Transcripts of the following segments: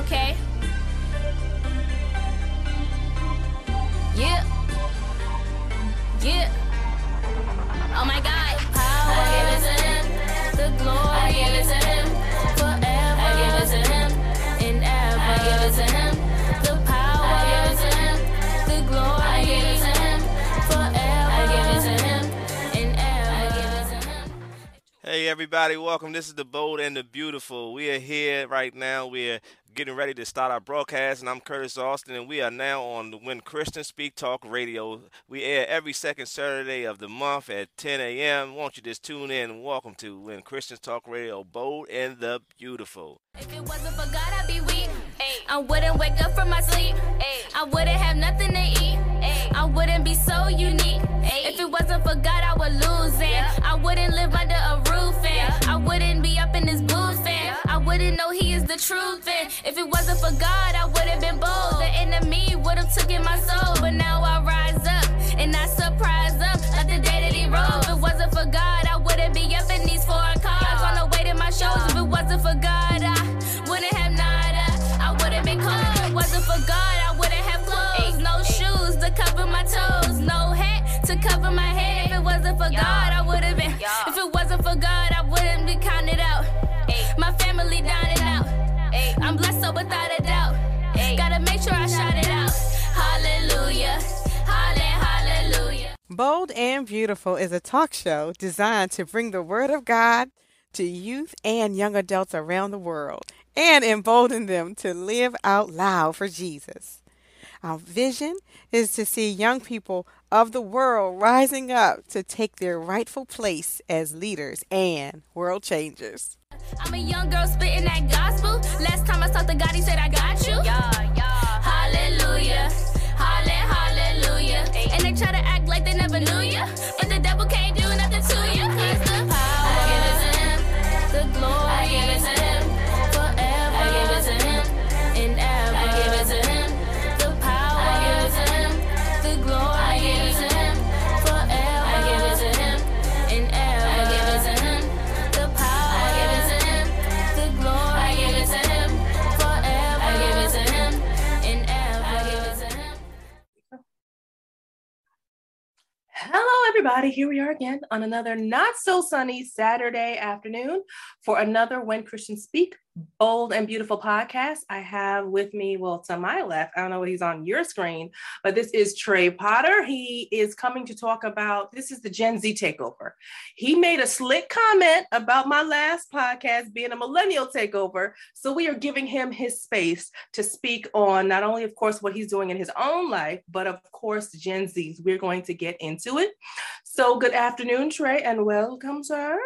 okay. Yeah. Yeah. Oh my God. Power. I give it to him. The glory. I give it to him. Forever. I give it to him. And ever. I give it to him. The power. I give it to him. The glory. I give it to him. Forever. I give it to him. And ever. I give it to him. Hey everybody, welcome. This is the Bold and the Beautiful. We are here right now. We are getting ready to start our broadcast, and I'm Curtis Austin, and we are now on the When Christians Speak Talk Radio. We air every second Saturday of the month at 10 a.m. Won't you just tune in, and welcome to When Christians Talk Radio, Bold and the Beautiful. If it wasn't for God, I'd be weak. Ay. I wouldn't wake up from my sleep. Ay. I wouldn't have nothing to eat. Ay. I wouldn't be so unique. Ay. If it wasn't for God, I would lose it. Yeah. I wouldn't live under a roof, and yeah. I wouldn't be up in this booth, and yeah. I wouldn't know He is the truth, and if it wasn't for God, I would have been bold. The enemy would have taken my soul, but now I rise up and I surprise them like the day that He rose. If it wasn't for God, I wouldn't be up in these foreign cars on the way to my shows. If it wasn't for God, I wouldn't have nada. I wouldn't be cold. If it wasn't for God, I wouldn't have clothes, no shoes to cover my toes, no hat to cover my head. If it wasn't for God, I would have been. If it wasn't for God, I wouldn't be counted out. My family down and out. I'm blessed, so without a doubt. Gotta make sure I shout it out. Hallelujah. Hallelujah. Bold and Beautiful is a talk show designed to bring the word of God to youth and young adults around the world and embolden them to live out loud for Jesus. Our vision is to see young people of the world rising up to take their rightful place as leaders and world changers. I'm a young girl spitting that gospel. Last time I talked to God, He said, I got you. Yeah, yeah. Hallelujah. Hallelujah. And they try to act like they never knew you, but the devil can't do nothing to you. Cause the power, I give it to Him. The glory, I give it to Him. Forever, I give it to Him. And ever, I give it to Him. The power, I give it to Him. The glory, I give it to Him. Forever, I give it to Him. And ever, I give it to Him. The power, I give it to Him. The glory, I give it to Him. Forever, I give it to Him. And ever, I give it to Him. Hello, everybody. Here we are again on another not so sunny Saturday afternoon for another When Christians Speak Bold and Beautiful podcast. I have with me, well, to my left, I don't know what he's on your screen, but this is Trey Potter. He is coming to talk about, this is the Gen Z takeover. He made a slick comment about my last podcast being a millennial takeover. So we are giving him his space to speak on not only, of course, what he's doing in his own life, but of course, Gen Zs. We're going to get into it. So good afternoon, Trey, and welcome, sir.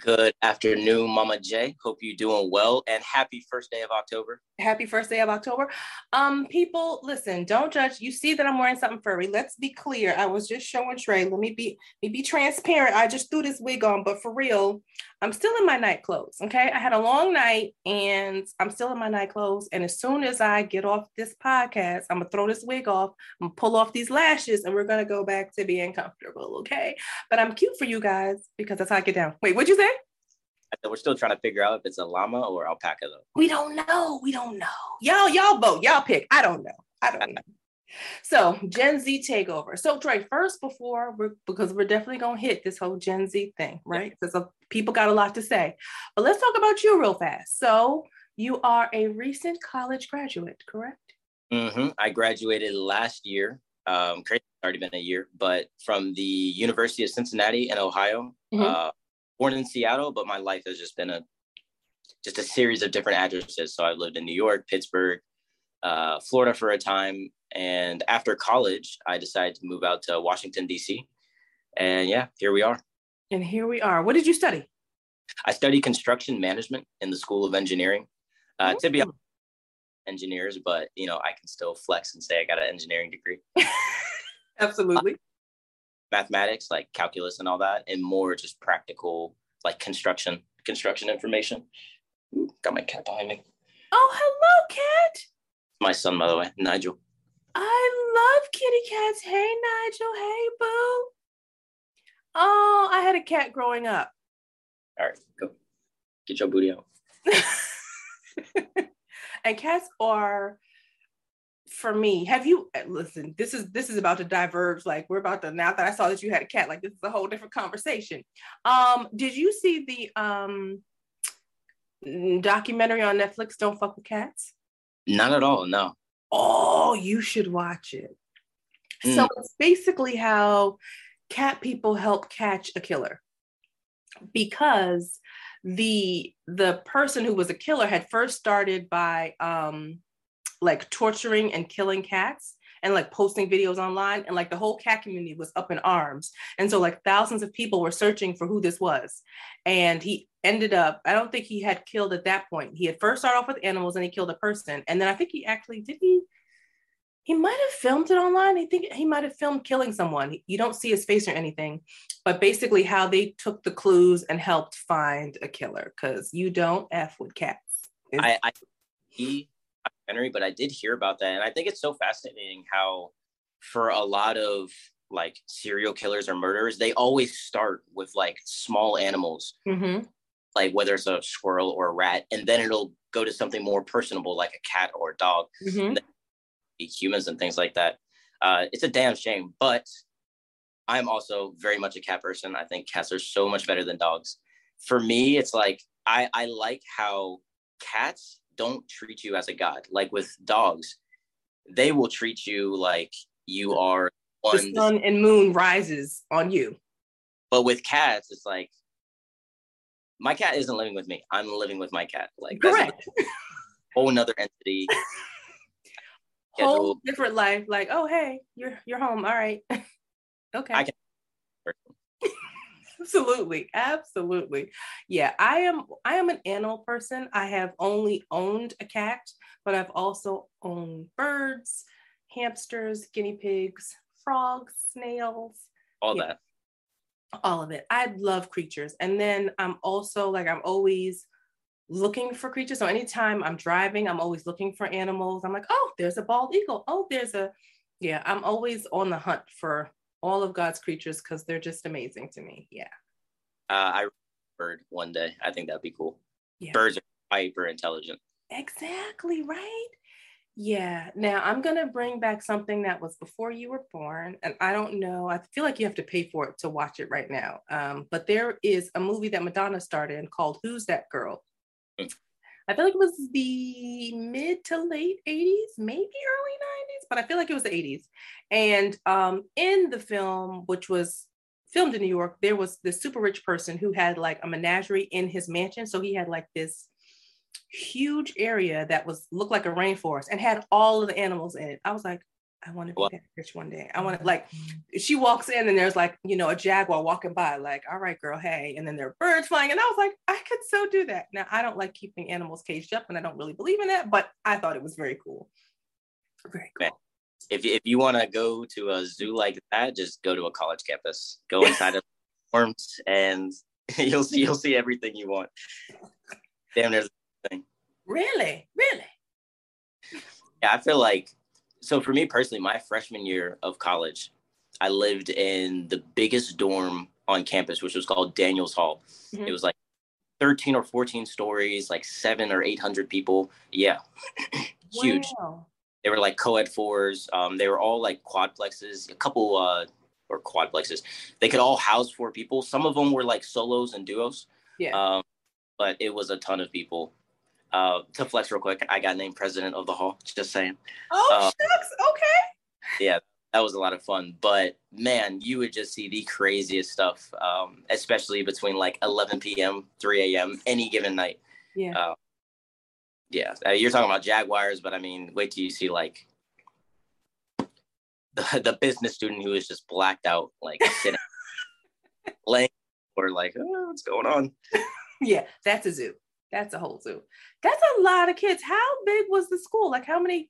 Good afternoon, Mama J. Hope you're doing well, and happy first day of October. Happy first day of October. People, listen, don't judge. You see that I'm wearing something furry. Let's be clear. I was just showing Trey. Let me be transparent. I just threw this wig on, but for real, I'm still in my night clothes, okay? I had a long night, and I'm still in my night clothes, and as soon as I get off this podcast, I'm going to throw this wig off, I'm going to pull off these lashes, and we're going to go back to being comfortable, okay? But I'm cute for you guys, because that's how I get down. Wait, what'd you say? We're still trying to figure out if it's a llama or alpaca though. We don't know. We don't know. Y'all vote. Y'all pick. I don't know. I don't know. So Gen Z takeover. So Trey, first before because we're definitely gonna hit this whole Gen Z thing, right? Because people got a lot to say. But let's talk about you real fast. So you are a recent college graduate, correct? Mm-hmm. I graduated last year. Crazy, it's already been a year, but from the University of Cincinnati in Ohio. Mm-hmm. Born in Seattle, but my life has just been a series of different addresses. So I've lived in New York, Pittsburgh, Florida for a time. And after college, I decided to move out to Washington, D.C. And yeah, here we are. And here we are. What did you study? I studied construction management in the School of Engineering. To be honest, engineers, but you know, I can still flex and say I got an engineering degree. Absolutely. Mathematics, like calculus and all that, and more just practical, like construction information. Ooh, got my cat behind me. Oh, hello, cat. My son, by the way, Nigel. I love kitty cats. Hey, Nigel. Hey, boo. Oh, I had a cat growing up. All right, go. Get your booty out. And cats are, for me, have you, listen, this is about to diverge. Like, we're about to, now that I saw that you had a cat, like, this is a whole different conversation. Did you see the documentary on Netflix, Don't Fuck With Cats? Not at all, no. Oh, you should watch it. So it's basically how cat people help catch a killer, because the person who was a killer had first started by like torturing and killing cats and like posting videos online, and like the whole cat community was up in arms. And so like thousands of people were searching for who this was. And he ended up, I don't think he had killed at that point. He had first started off with animals and he killed a person. And then I think he actually, he might've filmed it online. I think he might've filmed killing someone. You don't see his face or anything, but basically how they took the clues and helped find a killer. Cause you don't F with cats. But I did hear about that. And I think it's so fascinating how for a lot of like serial killers or murderers, they always start with like small animals, like whether it's a squirrel or a rat, and then it'll go to something more personable like a cat or a dog, and humans and things like that. It's a damn shame, but I'm also very much a cat person. I think cats are so much better than dogs. For me, it's like, I like how cats don't treat you as a god. Like with dogs, they will treat you like you are one. The sun and moon rises on you. But with cats, it's like, my cat isn't living with me. I'm living with my cat. Like, correct. That's a whole nother entity. Whole different life. Like, oh, hey, you're home. All right. Okay. I can. Absolutely. Yeah, I am an animal person. I have only owned a cat, but I've also owned birds, hamsters, guinea pigs, frogs, snails. All that. All of it. I love creatures. And then I'm also like, I'm always looking for creatures. So anytime I'm driving, I'm always looking for animals. I'm like, oh, there's a bald eagle. Oh, yeah, I'm always on the hunt for all of God's creatures because they're just amazing to me. Yeah. I bird one day. I think that'd be cool. Yeah. Birds are hyper intelligent. Exactly, right? Yeah. Now I'm going to bring back something that was before you were born, and I don't know, I feel like you have to pay for it to watch it right now. But there is a movie that Madonna starred in called Who's That Girl? I feel like it was the mid to late 80s, maybe early 90s, but I feel like it was the 80s. And in the film, which was filmed in New York, there was this super rich person who had like a menagerie in his mansion. So he had like this huge area that looked like a rainforest and had all of the animals in it. I was like, I want to be that rich one day. I want to, like, she walks in and there's like, you know, a jaguar walking by, like, all right, girl, hey. And then there are birds flying. And I was like, I could so do that. Now, I don't like keeping animals caged up and I don't really believe in that, but I thought it was very cool. Very cool. If you want to go to a zoo like that, just go to a college campus, go inside of dorms, and you'll see everything you want. Damn, there's everything. Really? Yeah, I feel like, so for me personally, my freshman year of college, I lived in the biggest dorm on campus, which was called Daniel's Hall. It was like 13 or 14 stories, like 700 or 800 people. Yeah. Huge. Wow. They were like co-ed fours. They were all like quadplexes, a couple. They could all house four people. Some of them were like solos and duos. Yeah. But it was a ton of people. To flex real quick, I got named president of the hall, just saying. Oh, shucks, okay. Yeah, that was a lot of fun. But, man, you would just see the craziest stuff, especially between, like, 11 p.m., 3 a.m., any given night. Yeah. Yeah, you're talking about jaguars, but, I mean, wait till you see, like, the business student who is just blacked out, like, sitting laying, or like, oh, what's going on? Yeah, that's a zoo. That's a whole zoo. That's a lot of kids. How big was the school? Like, how many?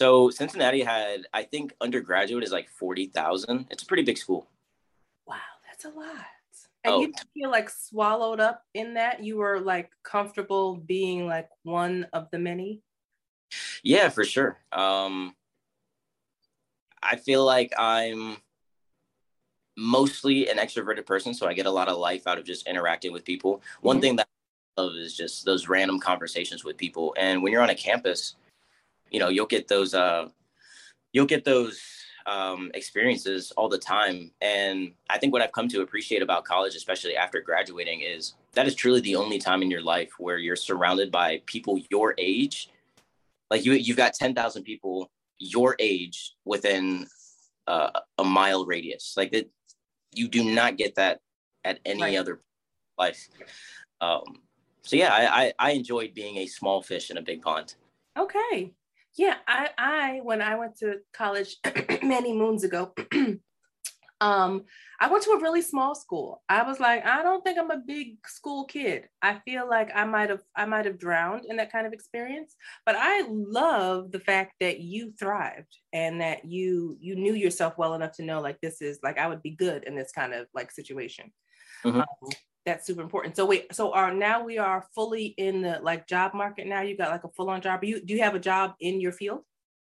So Cincinnati had, I think undergraduate is like 40,000. It's a pretty big school. Wow, that's a lot. And you didn't feel like swallowed up in that? You were like comfortable being like one of the many? Yeah, for sure. I feel like I'm mostly an extroverted person, so I get a lot of life out of just interacting with people. One thing that is just those random conversations with people. And when you're on a campus, you know, you'll get those experiences all the time. And I think what I've come to appreciate about college, especially after graduating, is that is truly the only time in your life where you're surrounded by people your age. Like you've got 10,000 people your age within a mile radius. Like that, you do not get that at any right. other life. So yeah, I enjoyed being a small fish in a big pond. Okay. Yeah. I when I went to college many moons ago, I went to a really small school. I was like, I don't think I'm a big school kid. I feel like I might've drowned in that kind of experience, but I love the fact that you thrived and that you knew yourself well enough to know, like, this is like, I would be good in this kind of like situation. Mm-hmm. That's super important. So wait, now we are fully in the like job market now? You got like a full-on job? Do you have a job in your field?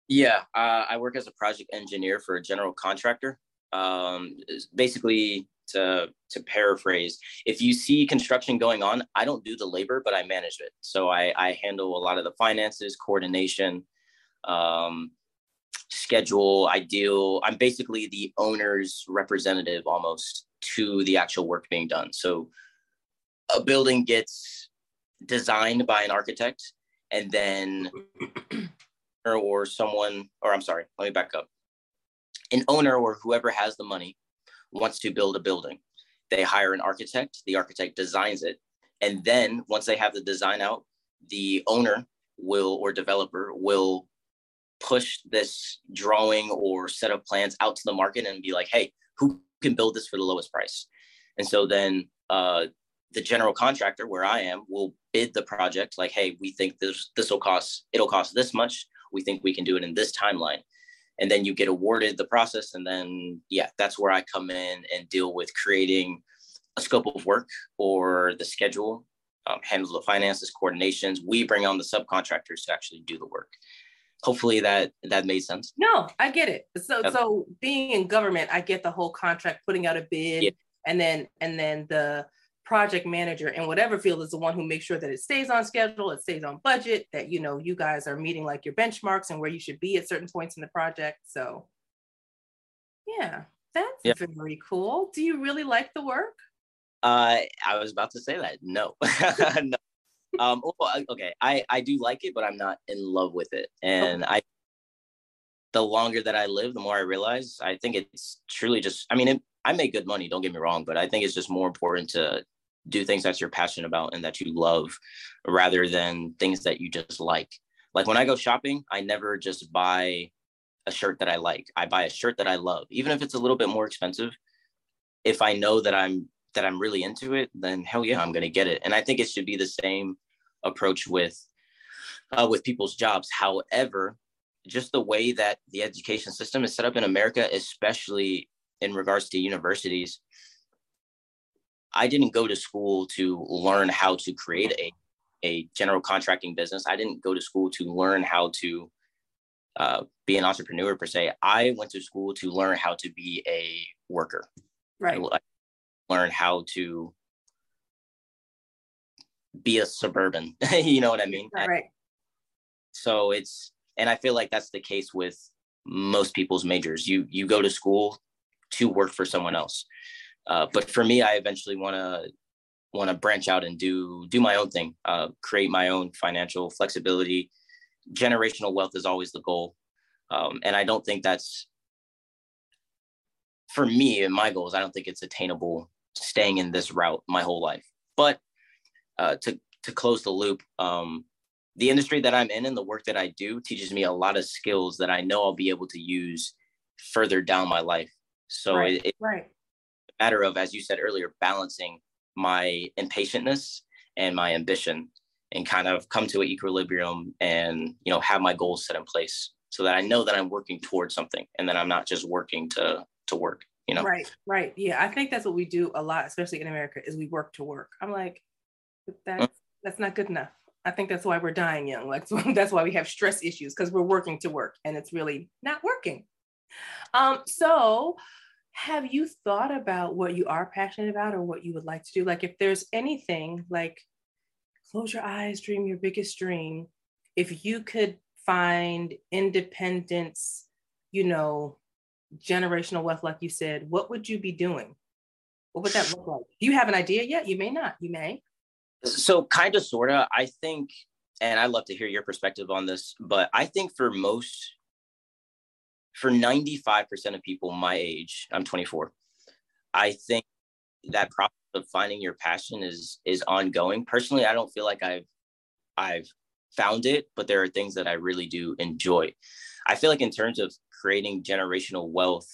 Yeah. I work as a project engineer for a general contractor. Basically, to paraphrase, if you see construction going on, I don't do the labor, but I manage it. So I handle a lot of the finances, coordination, schedule. I'm basically the owner's representative almost to the actual work being done. So a building gets designed by an architect, and then an owner or whoever has the money wants to build a building. They hire an architect, the architect designs it. And then once they have the design out, the owner or developer will push this drawing or set of plans out to the market and be like, hey, who can build this for the lowest price? And so then the general contractor where I am will bid the project like, hey, we think it'll cost this much. We think we can do it in this timeline. And then you get awarded the process. And then, yeah, that's where I come in and deal with creating a scope of work or the schedule, handle the finances, coordinations. We bring on the subcontractors to actually do the work. Hopefully that made sense. No, I get it. So being in government, I get the whole contract, putting out a bid, yeah. and then the project manager in whatever field is the one who makes sure that it stays on schedule, it stays on budget, that, you know, you guys are meeting like your benchmarks and where you should be at certain points in the project. So yeah, that's very cool. Do you really like the work? I was about to say that. No. No. Okay. I do like it, but I'm not in love with it. And the longer that I live, the more I realize, I think it's truly just, I make good money, don't get me wrong, but I think it's just more important to do things that you're passionate about and that you love rather than things that you just like. Like when I go shopping, I never just buy a shirt that I like. I buy a shirt that I love, even if it's a little bit more expensive. If I know that I'm really into it, then hell yeah, I'm going to get it. And I think it should be the same approach with people's jobs. However, just the way that the education system is set up in America, especially in regards to universities, I didn't go to school to learn how to create a general contracting business. I didn't go to school to learn how to be an entrepreneur per se. I went to school to learn how to be a worker. Right. Learn how to be a suburban, you know what I mean? Right. So and I feel like that's the case with most people's majors. You go to school to work for someone else. But for me, I eventually want to branch out and do my own thing, create my own financial flexibility. Generational wealth is always the goal. And I don't think that's, for me and my goals, I don't think it's attainable staying in this route my whole life. But to close the loop, the industry that I'm in and the work that I do teaches me a lot of skills that I know I'll be able to use further down my life. So it's a matter of, as you said earlier, balancing my impatientness and my ambition and kind of come to an equilibrium and, you know, have my goals set in place so that I know that I'm working towards something and that I'm not just working to work, you know? Right. Yeah. I think that's what we do a lot, especially in America, is we work to work. I'm like, that's not good enough. I think that's why we're dying young. Like, that's why we have stress issues, because we're working to work and it's really not working. So have you thought about what you are passionate about or what you would like to do? Like if there's anything, like close your eyes, dream your biggest dream. If you could find independence, you know, generational wealth, like you said, what would you be doing? What would that look like? Do you have an idea yet? You may not, you may. So kind of, sort of, I think, and I'd love to hear your perspective on this, but I think for 95% of people my age, I'm 24, I think that process of finding your passion is ongoing. Personally, I don't feel like I've found it, but there are things that I really do enjoy. I feel like in terms of creating generational wealth,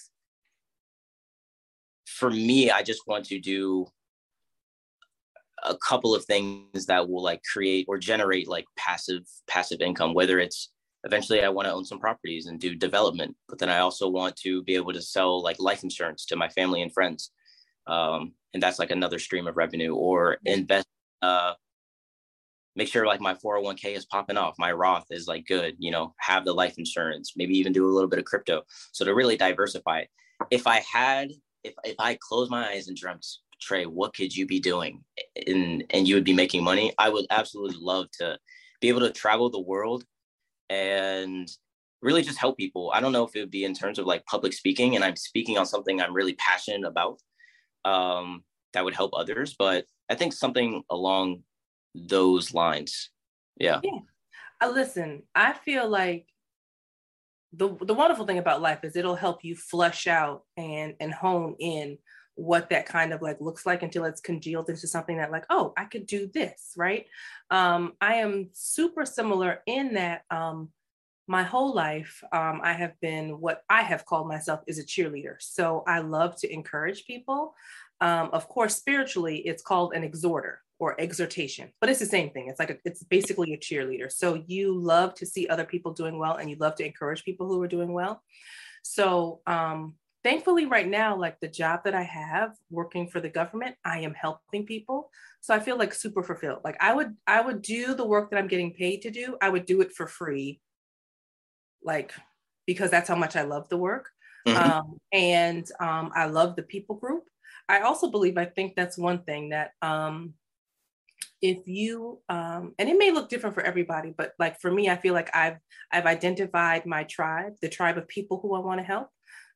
for me, I just want to do a couple of things that will like create or generate like passive income, whether it's eventually I want to own some properties and do development, but then I also want to be able to sell like life insurance to my family and friends. And that's like another stream of revenue, or invest, make sure like my 401k is popping off. My Roth is like good, you know, have the life insurance, maybe even do a little bit of crypto. So to really diversify it. If I closed my eyes and dreamt, Trey, what could you be doing? And you would be making money. I would absolutely love to be able to travel the world and really just help people. I don't know if it would be in terms of like public speaking, and I'm speaking on something I'm really passionate about, that would help others. But I think something along those lines. Yeah. Listen, I feel like the wonderful thing about life is it'll help you flesh out and hone in what that kind of like looks like until it's congealed into something that like, oh, I could do this, right? I am super similar in that my whole life, I have been what I have called myself is a cheerleader. So I love to encourage people. Of course, spiritually, it's called an exhorter or exhortation, but it's the same thing. It's like, it's basically a cheerleader. So you love to see other people doing well, and you love to encourage people who are doing well. So thankfully right now, like the job that I have working for the government, I am helping people. So I feel like super fulfilled. Like I would do the work that I'm getting paid to do. I would do it for free, like, because that's how much I love the work. Mm-hmm. And I love the people group. I also believe, I think that's one thing that, if you, and it may look different for everybody, but like for me, I feel like I've identified my tribe, the tribe of people who I want to help.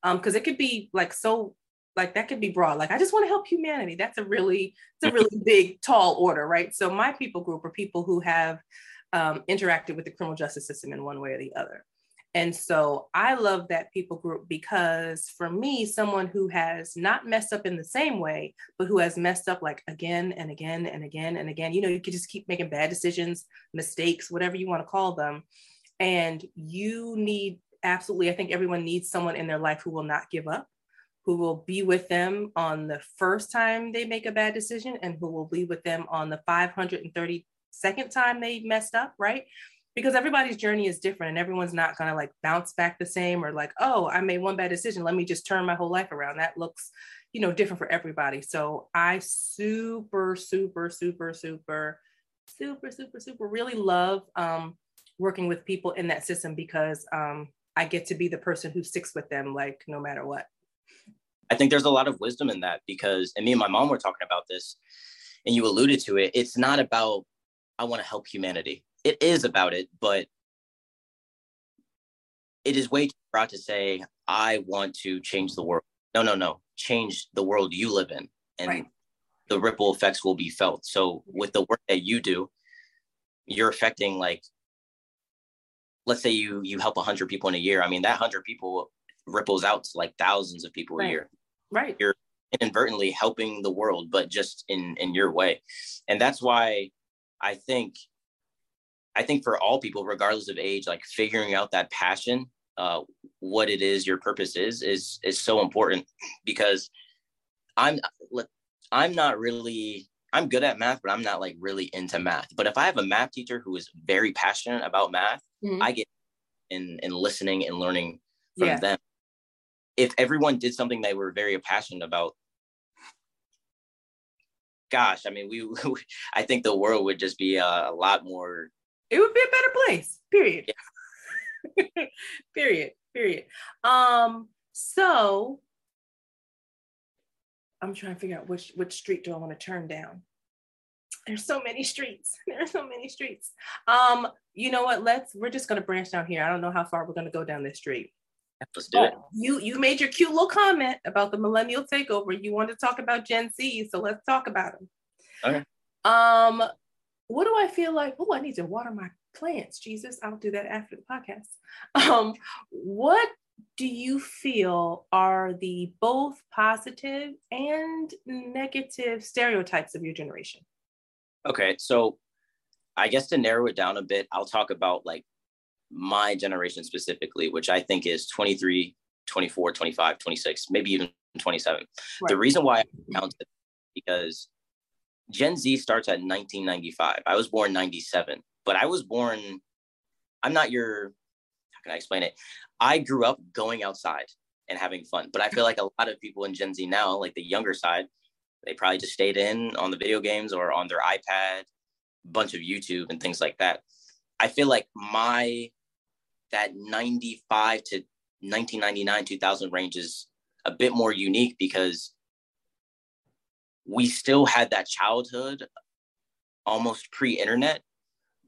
Cause it could be like, so like that could be broad. Like, I just want to help humanity. It's a really big, tall order, right? So my people group are people who have interacted with the criminal justice system in one way or the other. And so I love that people group because for me, someone who has not messed up in the same way, but who has messed up like again and again and again and again, you know, you could just keep making bad decisions, mistakes, whatever you want to call them. And you need absolutely, I think everyone needs someone in their life who will not give up, who will be with them on the first time they make a bad decision, and who will be with them on the 532nd time they messed up, right? Because everybody's journey is different, and everyone's not going to like bounce back the same, or like, oh, I made one bad decision, let me just turn my whole life around. That looks, you know, different for everybody. So I super really love working with people in that system, because I get to be the person who sticks with them, like no matter what. I think there's a lot of wisdom in that, because, and me and my mom were talking about this, and you alluded to it. It's not about, I want to help humanity. It is about it, but it is way too broad to say, I want to change the world. No. Change the world you live in, and right, the ripple effects will be felt. So with the work that you do, you're affecting, like, let's say you help 100 people in a year. I mean, that 100 people ripples out to like thousands of people, right, a year. Right. You're inadvertently helping the world, but just in your way. And that's why I think for all people, regardless of age, like figuring out that passion, what it is, your purpose is so important, because I'm good at math, but I'm not like really into math. But if I have a math teacher who is very passionate about math, mm-hmm, I get in listening and learning from them. If everyone did something they were very passionate about, gosh, I mean, I think the world would just be a lot more. It would be a better place, period. Yeah. Period. So I'm trying to figure out which street do I want to turn down? There's so many streets. There are so many streets. You know what? We're just going to branch down here. I don't know how far we're going to go down this street. Let's do it. You made your cute little comment about the millennial takeover. You want to talk about Gen Z, so let's talk about them. Okay. What do I feel like? Oh, I need to water my plants. Jesus, I'll do that after the podcast. What do you feel are the both positive and negative stereotypes of your generation? Okay, so I guess to narrow it down a bit, I'll talk about like my generation specifically, which I think is 23, 24, 25, 26, maybe even 27. Right. The reason why I count it is because Gen Z starts at 1995. I was born 97, but I was born, how can I explain it? I grew up going outside and having fun, but I feel like a lot of people in Gen Z now, like the younger side, they probably just stayed in on the video games or on their iPad, a bunch of YouTube and things like that. I feel like that 95 to 1999, 2000 range is a bit more unique because we still had that childhood almost pre-internet.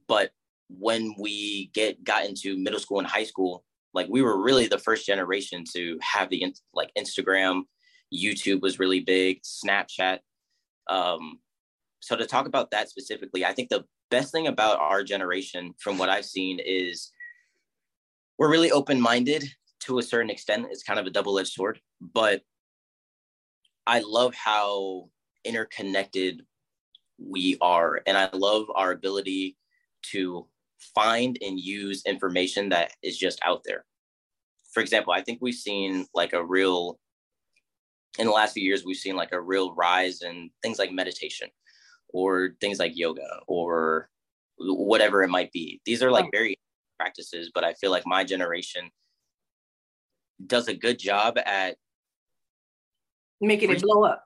But when we got into middle school and high school, like we were really the first generation to have the like Instagram, YouTube was really big, Snapchat. So to talk about that specifically, I think the best thing about our generation from what I've seen is we're really open-minded to a certain extent. It's kind of a double-edged sword, but I love how interconnected we are. And I love our ability to find and use information that is just out there. For example, I think we've seen like in the last few years, we've seen like a real rise in things like meditation or things like yoga or whatever it might be. These are like very practices, but I feel like my generation does a good job at making it blow up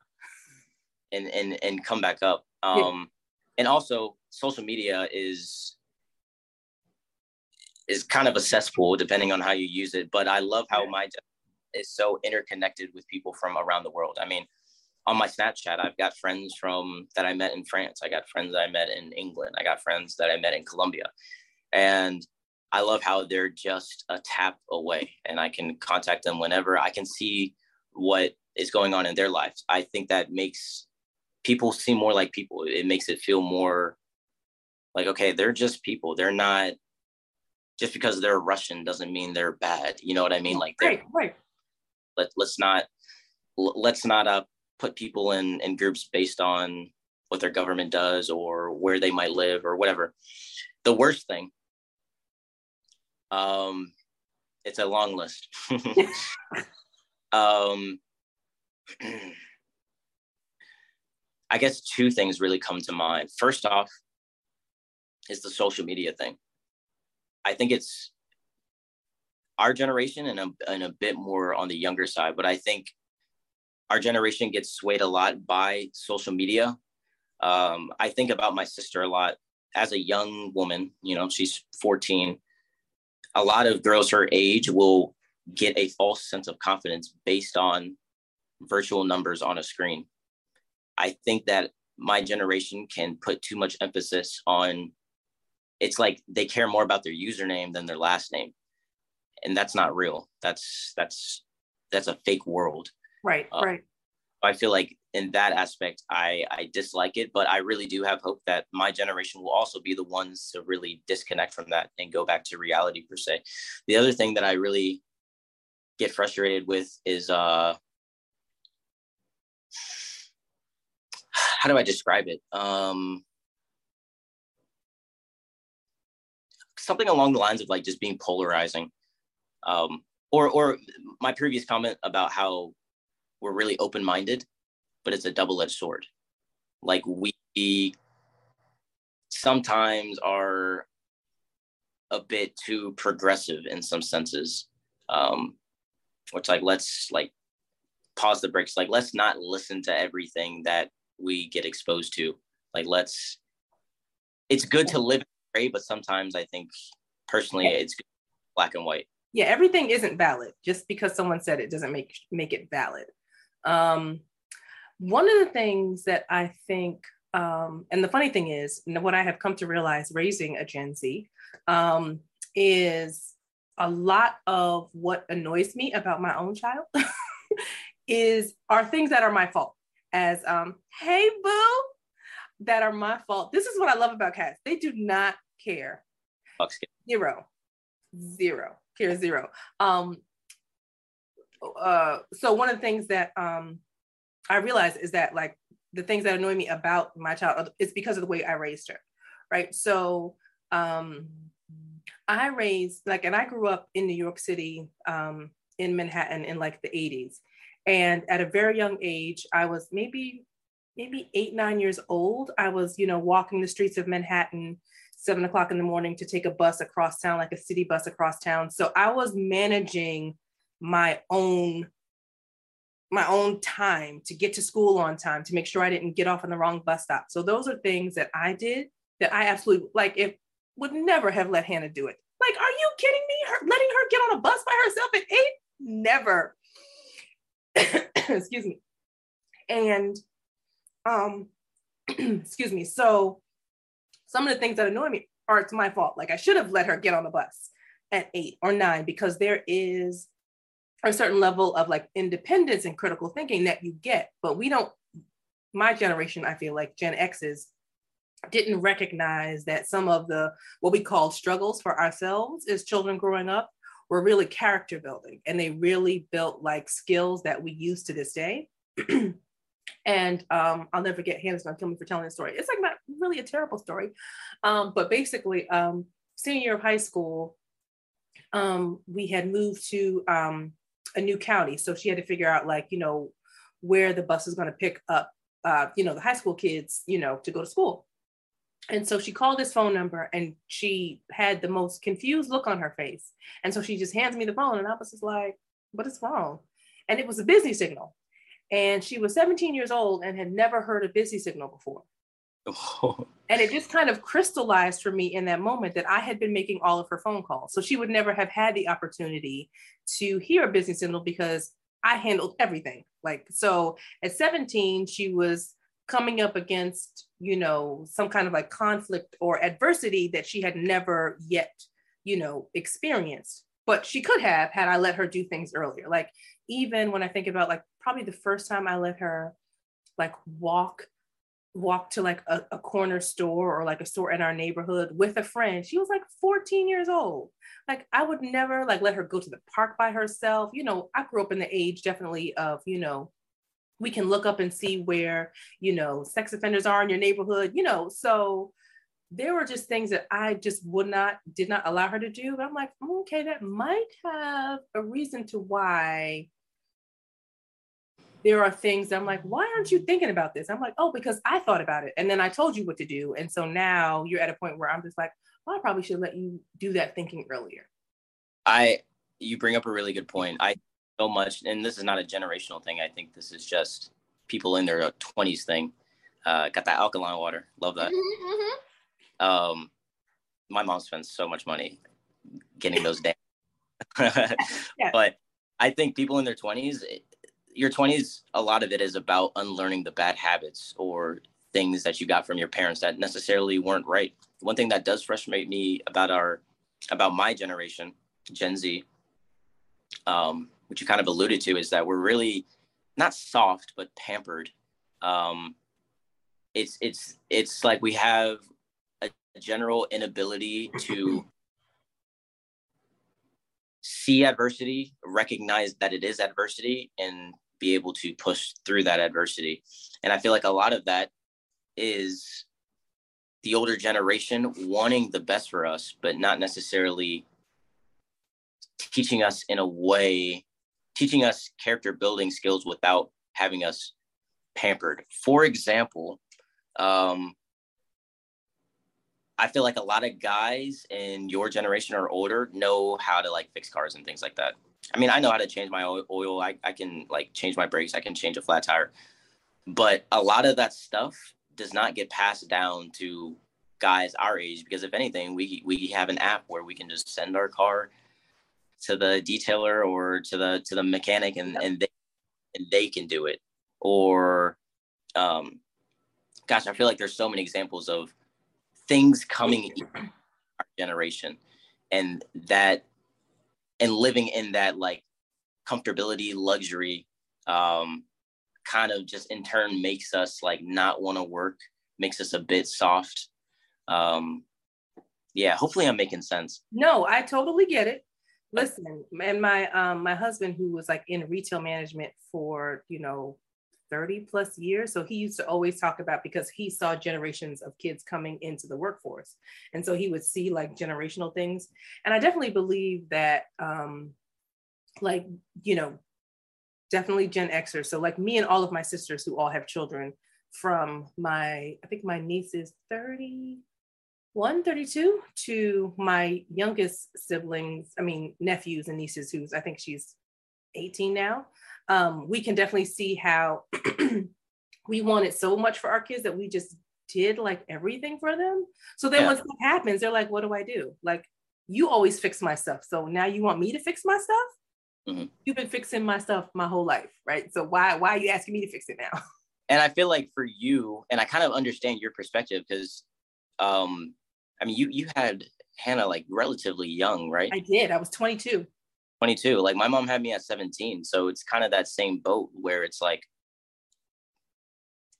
and come back up. And also social media is kind of a cesspool depending on how you use it. But I love how my is so interconnected with people from around the world. I mean, on my Snapchat, I've got friends that I met in France. I got friends that I met in England. I got friends that I met in Colombia. And I love how they're just a tap away and I can contact them whenever. I can see what is going on in their lives. I think that makes people seem more like people. It makes it feel more like, okay, they're just people. They're not, just because they're Russian doesn't mean they're bad. You know what I mean? Like, right. Let's not put people in groups based on what their government does or where they might live or whatever. The worst thing, it's a long list. I guess two things really come to mind. First off is the social media thing. I think it's our generation and a bit more on the younger side, but I think our generation gets swayed a lot by social media. I think about my sister a lot as a young woman, you know, she's 14. A lot of girls her age will get a false sense of confidence based on virtual numbers on a screen. I think that my generation can put too much emphasis on, it's like they care more about their username than their last name. And that's not real. That's a fake world. Right. I feel like in that aspect, I dislike it, but I really do have hope that my generation will also be the ones to really disconnect from that and go back to reality per se. The other thing that I really get frustrated with is, how do I describe it? Something along the lines of like just being polarizing. Or my previous comment about how we're really open-minded, but it's a double-edged sword. Like we sometimes are a bit too progressive in some senses. It's like, let's like pause the brakes. Like, let's not listen to everything that we get exposed to. Like, it's good to live gray, but sometimes I think personally it's good black and white. Yeah, everything isn't valid. Just because someone said it doesn't make it valid. One of the things that I think And the funny thing is, what I have come to realize raising a Gen Z is a lot of what annoys me about my own child are things that are my fault. As, hey, boo, that are my fault. This is what I love about cats. They do not care. Zero. So one of the things that I realized is that, like, the things that annoy me about my child, it's because of the way I raised her, right? So I raised, like, and I grew up in New York City, in Manhattan in like the 80s. And at a very young age, I was maybe 8, 9 years old. I was, walking the streets of Manhattan, 7 o'clock in the morning to take a bus across town, like a city bus across town. So I was managing my own time to get to school on time, to make sure I didn't get off on the wrong bus stop. So those are things that I did that I absolutely, like, it would never have let Hannah do it. Like, are you kidding me? Letting her get on a bus by herself at 8? Never. Excuse me. And, excuse me. So some of the things that annoy me are, it's my fault. Like, I should have let her get on the bus at 8 or 9, because there is a certain level of, like, independence and critical thinking that you get, but we don't, my generation, I feel like Gen X's didn't recognize that some of the, what we call struggles for ourselves as children growing up, were really character building. And they really built, like, skills that we use to this day. And I'll never forget, Hannah's gonna kill me for telling this story. It's like not really a terrible story. But basically, senior year of high school, we had moved to a new county. So she had to figure out, like, where the bus was gonna pick up, the high school kids, to go to school. And so she called this phone number, and she had the most confused look on her face. And so she just hands me the phone, and I was just like, what is wrong? And it was a busy signal. And she was 17 years old and had never heard a busy signal before. Oh. And it just kind of crystallized for me in that moment that I had been making all of her phone calls. So she would never have had the opportunity to hear a busy signal because I handled everything. Like, so at 17, she was coming up against, some kind of, like, conflict or adversity that she had never yet, experienced, but she could have, had I let her do things earlier. Like, even when I think about, like, probably the first time I let her, like, walk to, like, a corner store or, like, a store in our neighborhood with a friend, she was like 14 years old. Like, I would never, like, let her go to the park by herself. I grew up in the age definitely of, we can look up and see where, sex offenders are in your neighborhood, so there were just things that I just did not allow her to do. But I'm like, okay, that might have a reason to why there are things that I'm like, why aren't you thinking about this? I'm like, oh, because I thought about it. And then I told you what to do. And so now you're at a point where I'm just like, well, I probably should let you do that thinking earlier. You bring up a really good point. So much, and this is not a generational thing. I think this is just people in their 20s thing. Got that alkaline water, love that. Mm-hmm. My mom spends so much money getting those down. Yeah. But I think people in their 20s, your 20s, a lot of it is about unlearning the bad habits or things that you got from your parents that necessarily weren't right. One thing that does frustrate me about my generation, Gen Z, which you kind of alluded to, is that we're really not soft, but pampered. It's like we have a general inability to see adversity, recognize that it is adversity, and be able to push through that adversity. And I feel like a lot of that is the older generation wanting the best for us, but not necessarily teaching us character building skills without having us pampered. For example, I feel like a lot of guys in your generation or older know how to, like, fix cars and things like that. I mean, I know how to change my oil. I can, like, change my brakes. I can change a flat tire. But a lot of that stuff does not get passed down to guys our age, because if anything, we have an app where we can just send our car to the detailer or to the mechanic, and they can do it. Or gosh, I feel like there's so many examples of things coming in our generation, and that, and living in that like comfortability, luxury, kind of just in turn makes us like not want to work, makes us a bit soft. Yeah, hopefully I'm making sense. No, I totally get it. Listen, and my husband, who was like in retail management for, 30 plus years. So he used to always talk about, because he saw generations of kids coming into the workforce. And so he would see like generational things. And I definitely believe that, definitely Gen Xers. So like me and all of my sisters who all have children from I think my niece is 32, to my youngest siblings, nephews and nieces, who's, I think she's 18 now. We can definitely see how we wanted so much for our kids that we just did like everything for them. So then once that happens, they're like, what do I do? Like, you always fix my stuff. So now you want me to fix my stuff? Mm-hmm. You've been fixing my stuff my whole life, right? So why are you asking me to fix it now? And I feel like for you, and I kind of understand your perspective because, you had Hannah like relatively young, right? I did. I was 22. Like my mom had me at 17. So it's kind of that same boat where it's like,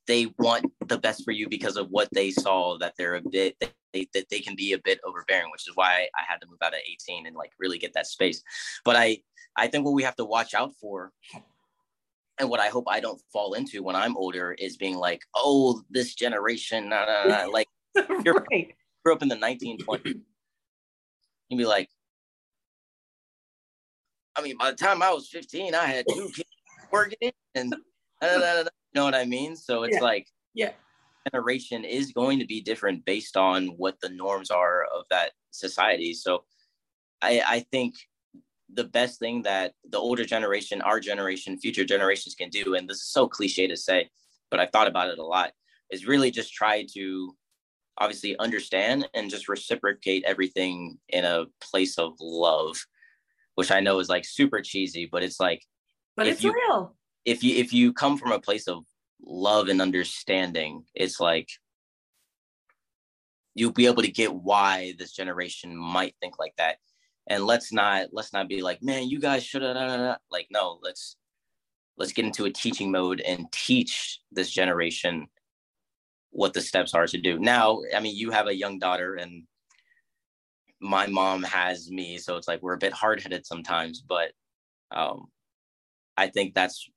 they want the best for you because of what they saw that they're that they can be a bit overbearing, which is why I had to move out at 18 and like really get that space. But I think what we have to watch out for, and what I hope I don't fall into when I'm older, is being like, oh, this generation, like, you're right. Grew up in the 1920s. You'd be like, by the time I was 15, I had 2 kids working and you know what I mean? So it's generation is going to be different based on what the norms are of that society. So I think the best thing that the older generation, our generation, future generations can do, and this is so cliche to say, but I've thought about it a lot, is really just try to obviously understand and just reciprocate everything in a place of love, which I know is like super cheesy, but it's like, but it's real. If you come from a place of love and understanding, it's like, you'll be able to get why this generation might think like that. And let's not be like, man, you guys should have, like, no, let's get into a teaching mode and teach this generation what the steps are to do. Now, you have a young daughter and my mom has me. So it's like, we're a bit hard-headed sometimes, but I think that's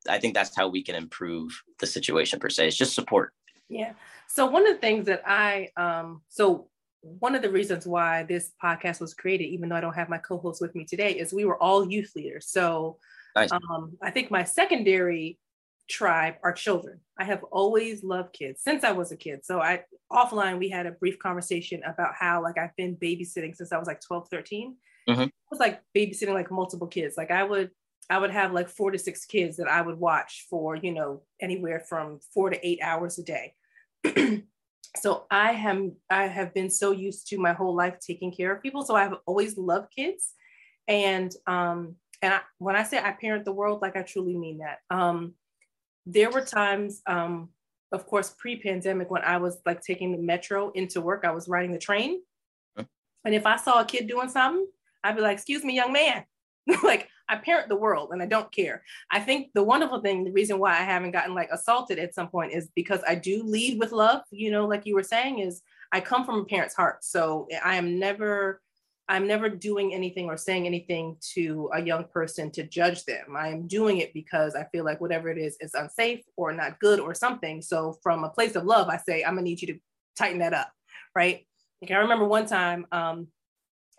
how we can improve the situation per se. It's just support. Yeah. So one of the things that one of the reasons why this podcast was created, even though I don't have my co-host with me today, is we were all youth leaders. So nice. I think my secondary tribe are children. I have always loved kids since I was a kid. So offline, we had a brief conversation about how like I've been babysitting since I was like 12, 13. Mm-hmm. I was like babysitting like multiple kids. Like I would have like 4 to 6 kids that I would watch for, anywhere from 4 to 8 hours a day. So I have been so used to my whole life taking care of people. So I've always loved kids. And when I say I parent the world, like I truly mean that. There were times, of course, pre-pandemic, when I was like taking the metro into work, I was riding the train. Huh? And if I saw a kid doing something, I'd be like, excuse me, young man. Like, I parent the world and I don't care. I think the wonderful thing, the reason why I haven't gotten like assaulted at some point, is because I do lead with love, like you were saying, is I come from a parent's heart. So I'm never doing anything or saying anything to a young person to judge them. I am doing it because I feel like whatever it is unsafe or not good or something. So from a place of love, I say, I'm gonna need you to tighten that up, right? Like I remember one time,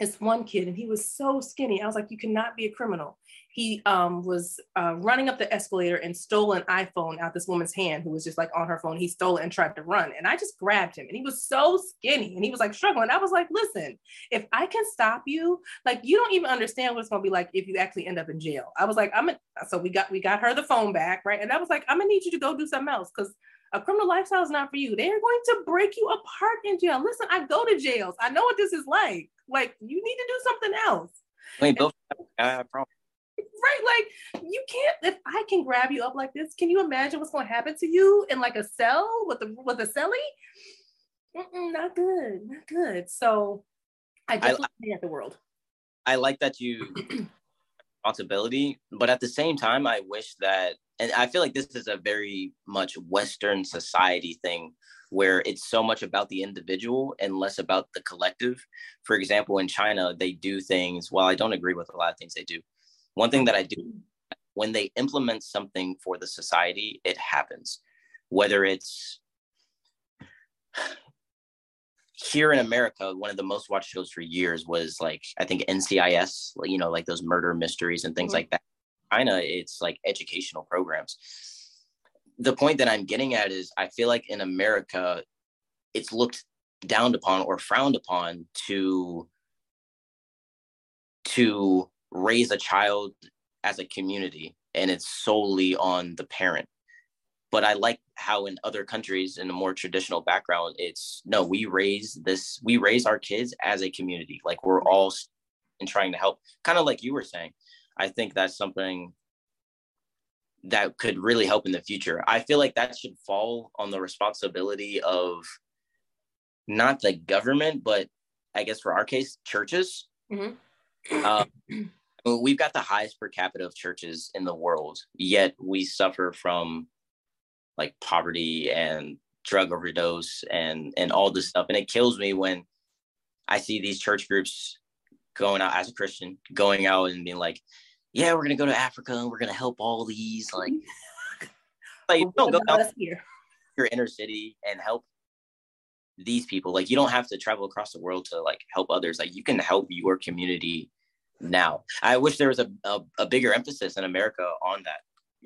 it's one kid and he was so skinny. I was like, you cannot be a criminal. He was running up the escalator and stole an iPhone out this woman's hand who was just like on her phone. He stole it and tried to run. And I just grabbed him and he was so skinny and he was like struggling. I was like, listen, if I can stop you, like you don't even understand what it's gonna be like if you actually end up in jail. I was like, so we got her the phone back, right? And I was like, I'm gonna need you to go do something else because a criminal lifestyle is not for you. They are going to break you apart in jail. Listen, I go to jails. I know what this is like. Like, you need to do something else. I mean, both. I promise. right? Like, you can't, if I can grab you up like this, can you imagine what's going to happen to you in like a cell with a cellie? Not good, not good. So I just look at the world. I like that you responsibility, but at the same time, I wish that, and I feel like this is a very much Western society thing where it's so much about the individual and less about the collective. For example, in China, they do things, while I don't agree with a lot of things they do, one thing that I do, when they implement something for the society, it happens. Whether it's here in America, one of the most watched shows for years was like, I think NCIS, you know, like those murder mysteries and things like that. China, it's like educational programs. The point that I'm getting at is I feel like in America, it's looked down upon or frowned upon to raise a child as a community, and it's solely on the parent. But I like how in other countries, in a more traditional background, it's no, we raise our kids as a community. Like, we're all and trying to help, kind of like you were saying. I think that's something that could really help in the future. I feel like that should fall on the responsibility of not the government, but I guess for our case, churches. Mm-hmm. We've got the highest per capita of churches in the world, yet we suffer from like poverty and drug overdose and all this stuff. And it kills me when I see these church groups going out as a Christian, going out and being like, yeah, we're going to go to Africa and we're going to help all these, like don't go out here, your inner city, and help these people. Like, you don't have to travel across the world to like help others. Like, you can help your community now. I wish there was a bigger emphasis in America on that,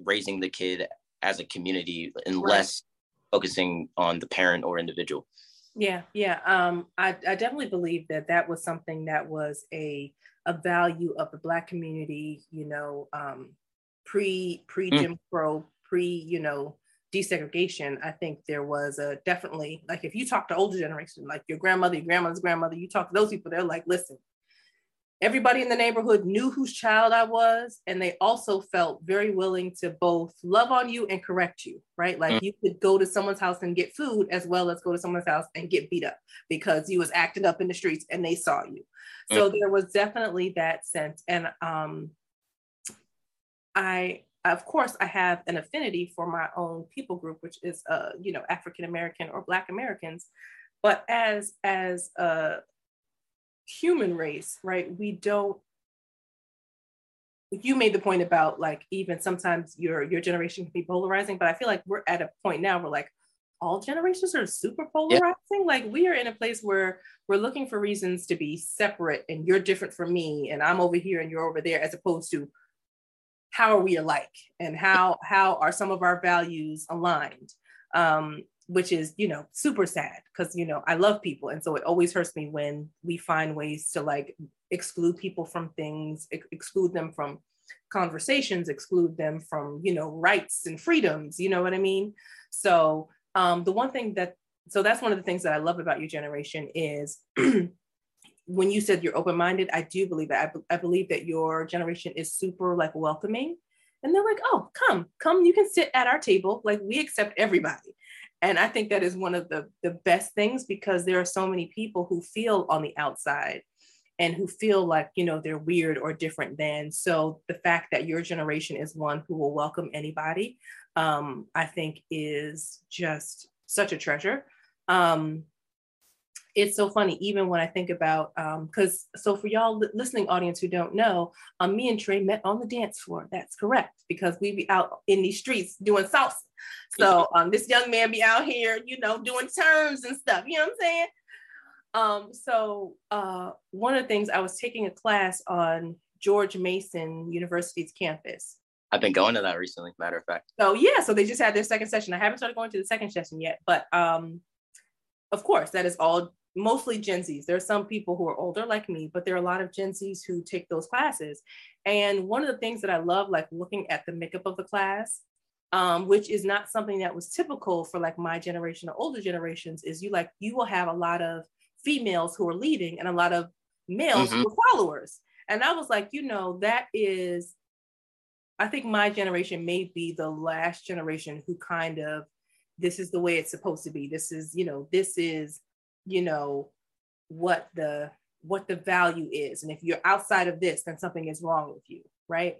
raising the kid as a community and less focusing on the parent or individual. Yeah. I definitely believe that was something that was a value of the Black community, you know, pre Jim Crow, desegregation. I think there was a definitely, like, if you talk to older generation, like your grandmother, your grandmother's grandmother, you talk to those people, they're like, listen, everybody in the neighborhood knew whose child I was, and they also felt very willing to both love on you and correct you, right? Like, you could go to someone's house and get food as well as go to someone's house and get beat up because you was acting up in the streets and they saw you. So there was definitely that sense. And I have an affinity for my own people group, which is, African-American or Black Americans. But as human race, right? We don't, you made the point about like, even sometimes your generation can be polarizing, but I feel like we're at a point now where like all generations are super polarizing. Yeah. Like, we are in a place where we're looking for reasons to be separate, and you're different from me, and I'm over here and you're over there, as opposed to how are we alike and how are some of our values aligned? Which is, super sad, because, I love people. And so it always hurts me when we find ways to like exclude people from things, exclude them from conversations, exclude them from, rights and freedoms, you know what I mean? So that's one of the things that I love about your generation is when you said you're open-minded, I do believe that. I believe that your generation is super like welcoming, and they're like, oh, come, you can sit at our table. Like, we accept everybody. And I think that is one of the best things, because there are so many people who feel on the outside and who feel like, they're weird or different than. So the fact that your generation is one who will welcome anybody, I think is just such a treasure. It's so funny, even when I think about, because so for y'all listening audience who don't know, me and Trey met on the dance floor. That's correct, because we be out in these streets doing salsa. So this young man be out here, doing turns and stuff, you know what I'm saying? One of the things, I was taking a class on George Mason University's campus. I've been going to that recently, matter of fact. So yeah, so they just had their second session. I haven't started going to the second session yet, but of course, that is all mostly Gen Zs. There are some people who are older like me, but there are a lot of Gen Zs who take those classes. And one of the things that I love, like looking at the makeup of the class, which is not something that was typical for like my generation or older generations, is you will have a lot of females who are leading and a lot of males who are followers. And I was like, that is I think my generation may be the last generation who kind of, this is the way it's supposed to be. This is what the value is. And if you're outside of this, then something is wrong with you, right?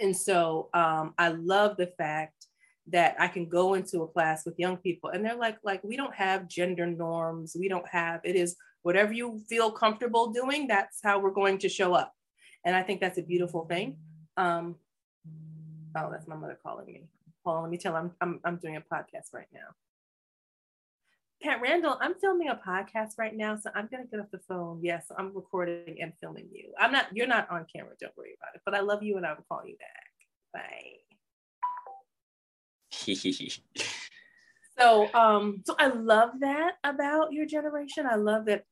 And so I love the fact that I can go into a class with young people and they're like, we don't have gender norms. We don't have, it is whatever you feel comfortable doing, that's how we're going to show up. And I think that's a beautiful thing. Oh, that's my mother calling me. Hold on, let me tell her I'm doing a podcast right now. Pat Randall, I'm filming a podcast right now, so I'm gonna get off the phone. Yes, I'm recording and filming you. You're not on camera, don't worry about it. But I love you and I will call you back. Bye. So I love that about your generation. I love that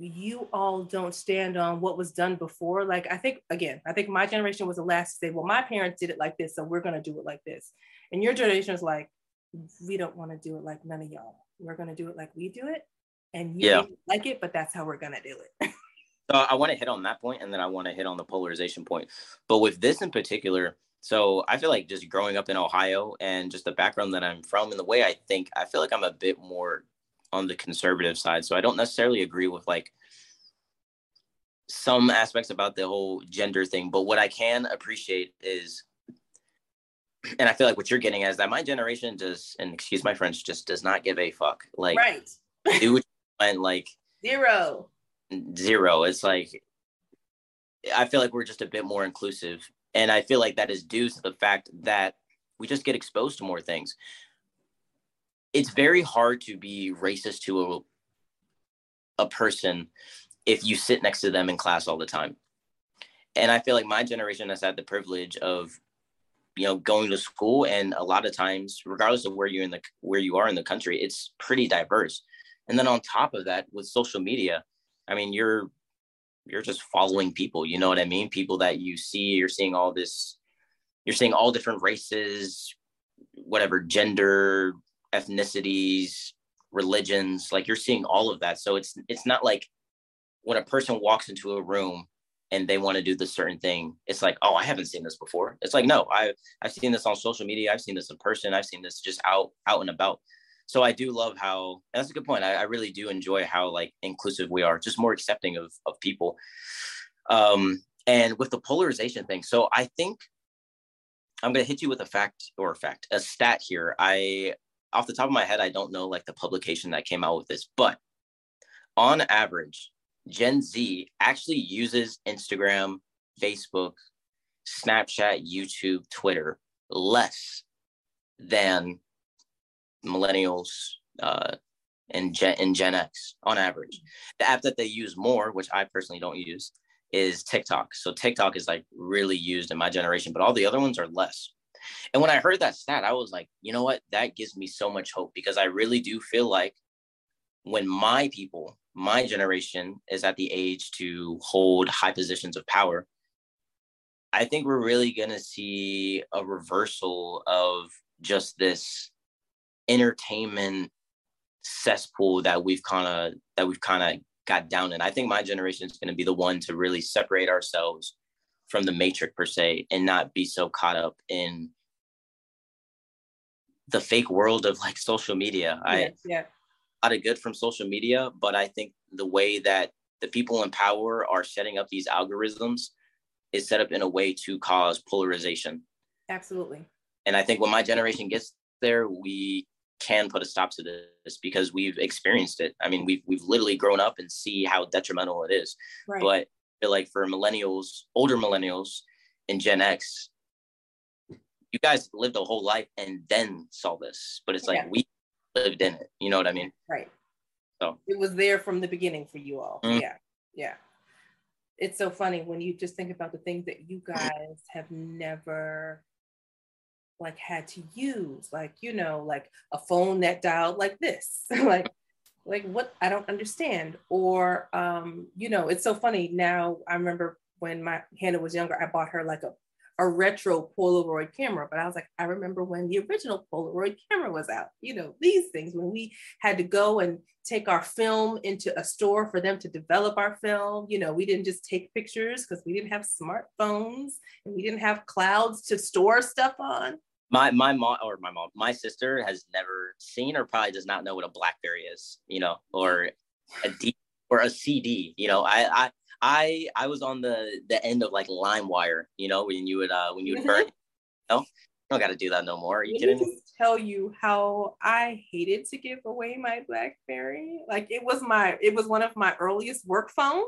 you all don't stand on what was done before. Like, I think my generation was the last to say, well, my parents did it like this, so we're gonna do it like this. And your generation is like, we don't want to do it like none of y'all. We're going to do it like we do it. And you like it, but that's how we're going to do it. So I want to hit on that point, and then I want to hit on the polarization point. But with this in particular, so I feel like just growing up in Ohio and just the background that I'm from and the way I think, I feel like I'm a bit more on the conservative side. So I don't necessarily agree with like some aspects about the whole gender thing. But what I can appreciate is, and I feel like what you're getting at is that my generation does, and excuse my French, just does not give a fuck. Like, right. Dude, and like zero. It's like, I feel like we're just a bit more inclusive. And I feel like that is due to the fact that we just get exposed to more things. It's very hard to be racist to a person if you sit next to them in class all the time. And I feel like my generation has had the privilege of, going to school, and a lot of times, regardless of where you are in the country, it's pretty diverse. And then on top of that, with social media, I mean, you're just following people. You know what I mean? People that you see, you're seeing all this, you're seeing all different races, whatever, gender, ethnicities, religions. Like, you're seeing all of that. So it's not like when a person walks into a room and they want to do this certain thing, it's like, oh, I haven't seen this before. It's like, no, I've seen this on social media. I've seen this in person. I've seen this just out and about. So I do love how, and that's a good point. I really do enjoy how like inclusive we are, just more accepting of people. And with the polarization thing. So I think I'm going to hit you with a stat here. Off the top of my head, I don't know like the publication that came out with this, but on average, Gen Z actually uses Instagram, Facebook, Snapchat, YouTube, Twitter less than millennials and Gen X on average. The app that they use more, which I personally don't use, is TikTok. So TikTok is like really used in my generation, but all the other ones are less. And when I heard that stat, I was like, you know what? That gives me so much hope, because I really do feel like when my people, my generation is at the age to hold high positions of power, I think we're really going to see a reversal of just this entertainment cesspool that we've kind of got down in. I think my generation is going to be the one to really separate ourselves from the matrix per se, and not be so caught up in the fake world of like social media. Lot of good from social media, but I think the way that the people in power are setting up these algorithms is set up in a way to cause polarization. Absolutely. And I think when my generation gets there, we can put a stop to this, because we've experienced it. I mean, we've literally grown up and see how detrimental it is. Right. But I feel like for millennials, older millennials and Gen X, you guys lived a whole life and then saw this, but it's like, we lived in it, you know what I mean? Right. So it was there from the beginning for you all. Mm-hmm. Yeah. It's so funny when you just think about the things that you guys have never like had to use, like, like a phone that dialed like this, like what I don't understand. Or, it's so funny now. I remember when my Hannah was younger, I bought her like a a retro Polaroid camera. But I was like, I remember when the original Polaroid camera was out, you know, these things, when we had to go and take our film into a store for them to develop our film. You know, we didn't just take pictures because we didn't have smartphones and we didn't have clouds to store stuff on. My sister has never seen or probably does not know what a BlackBerry is, you know, or a D or a CD. You know, I was on the end of like LimeWire, you know, when you would burn, you know? I don't got to do that no more. Are you kidding me? Tell you how I hated to give away my BlackBerry. Like it was one of my earliest work phones.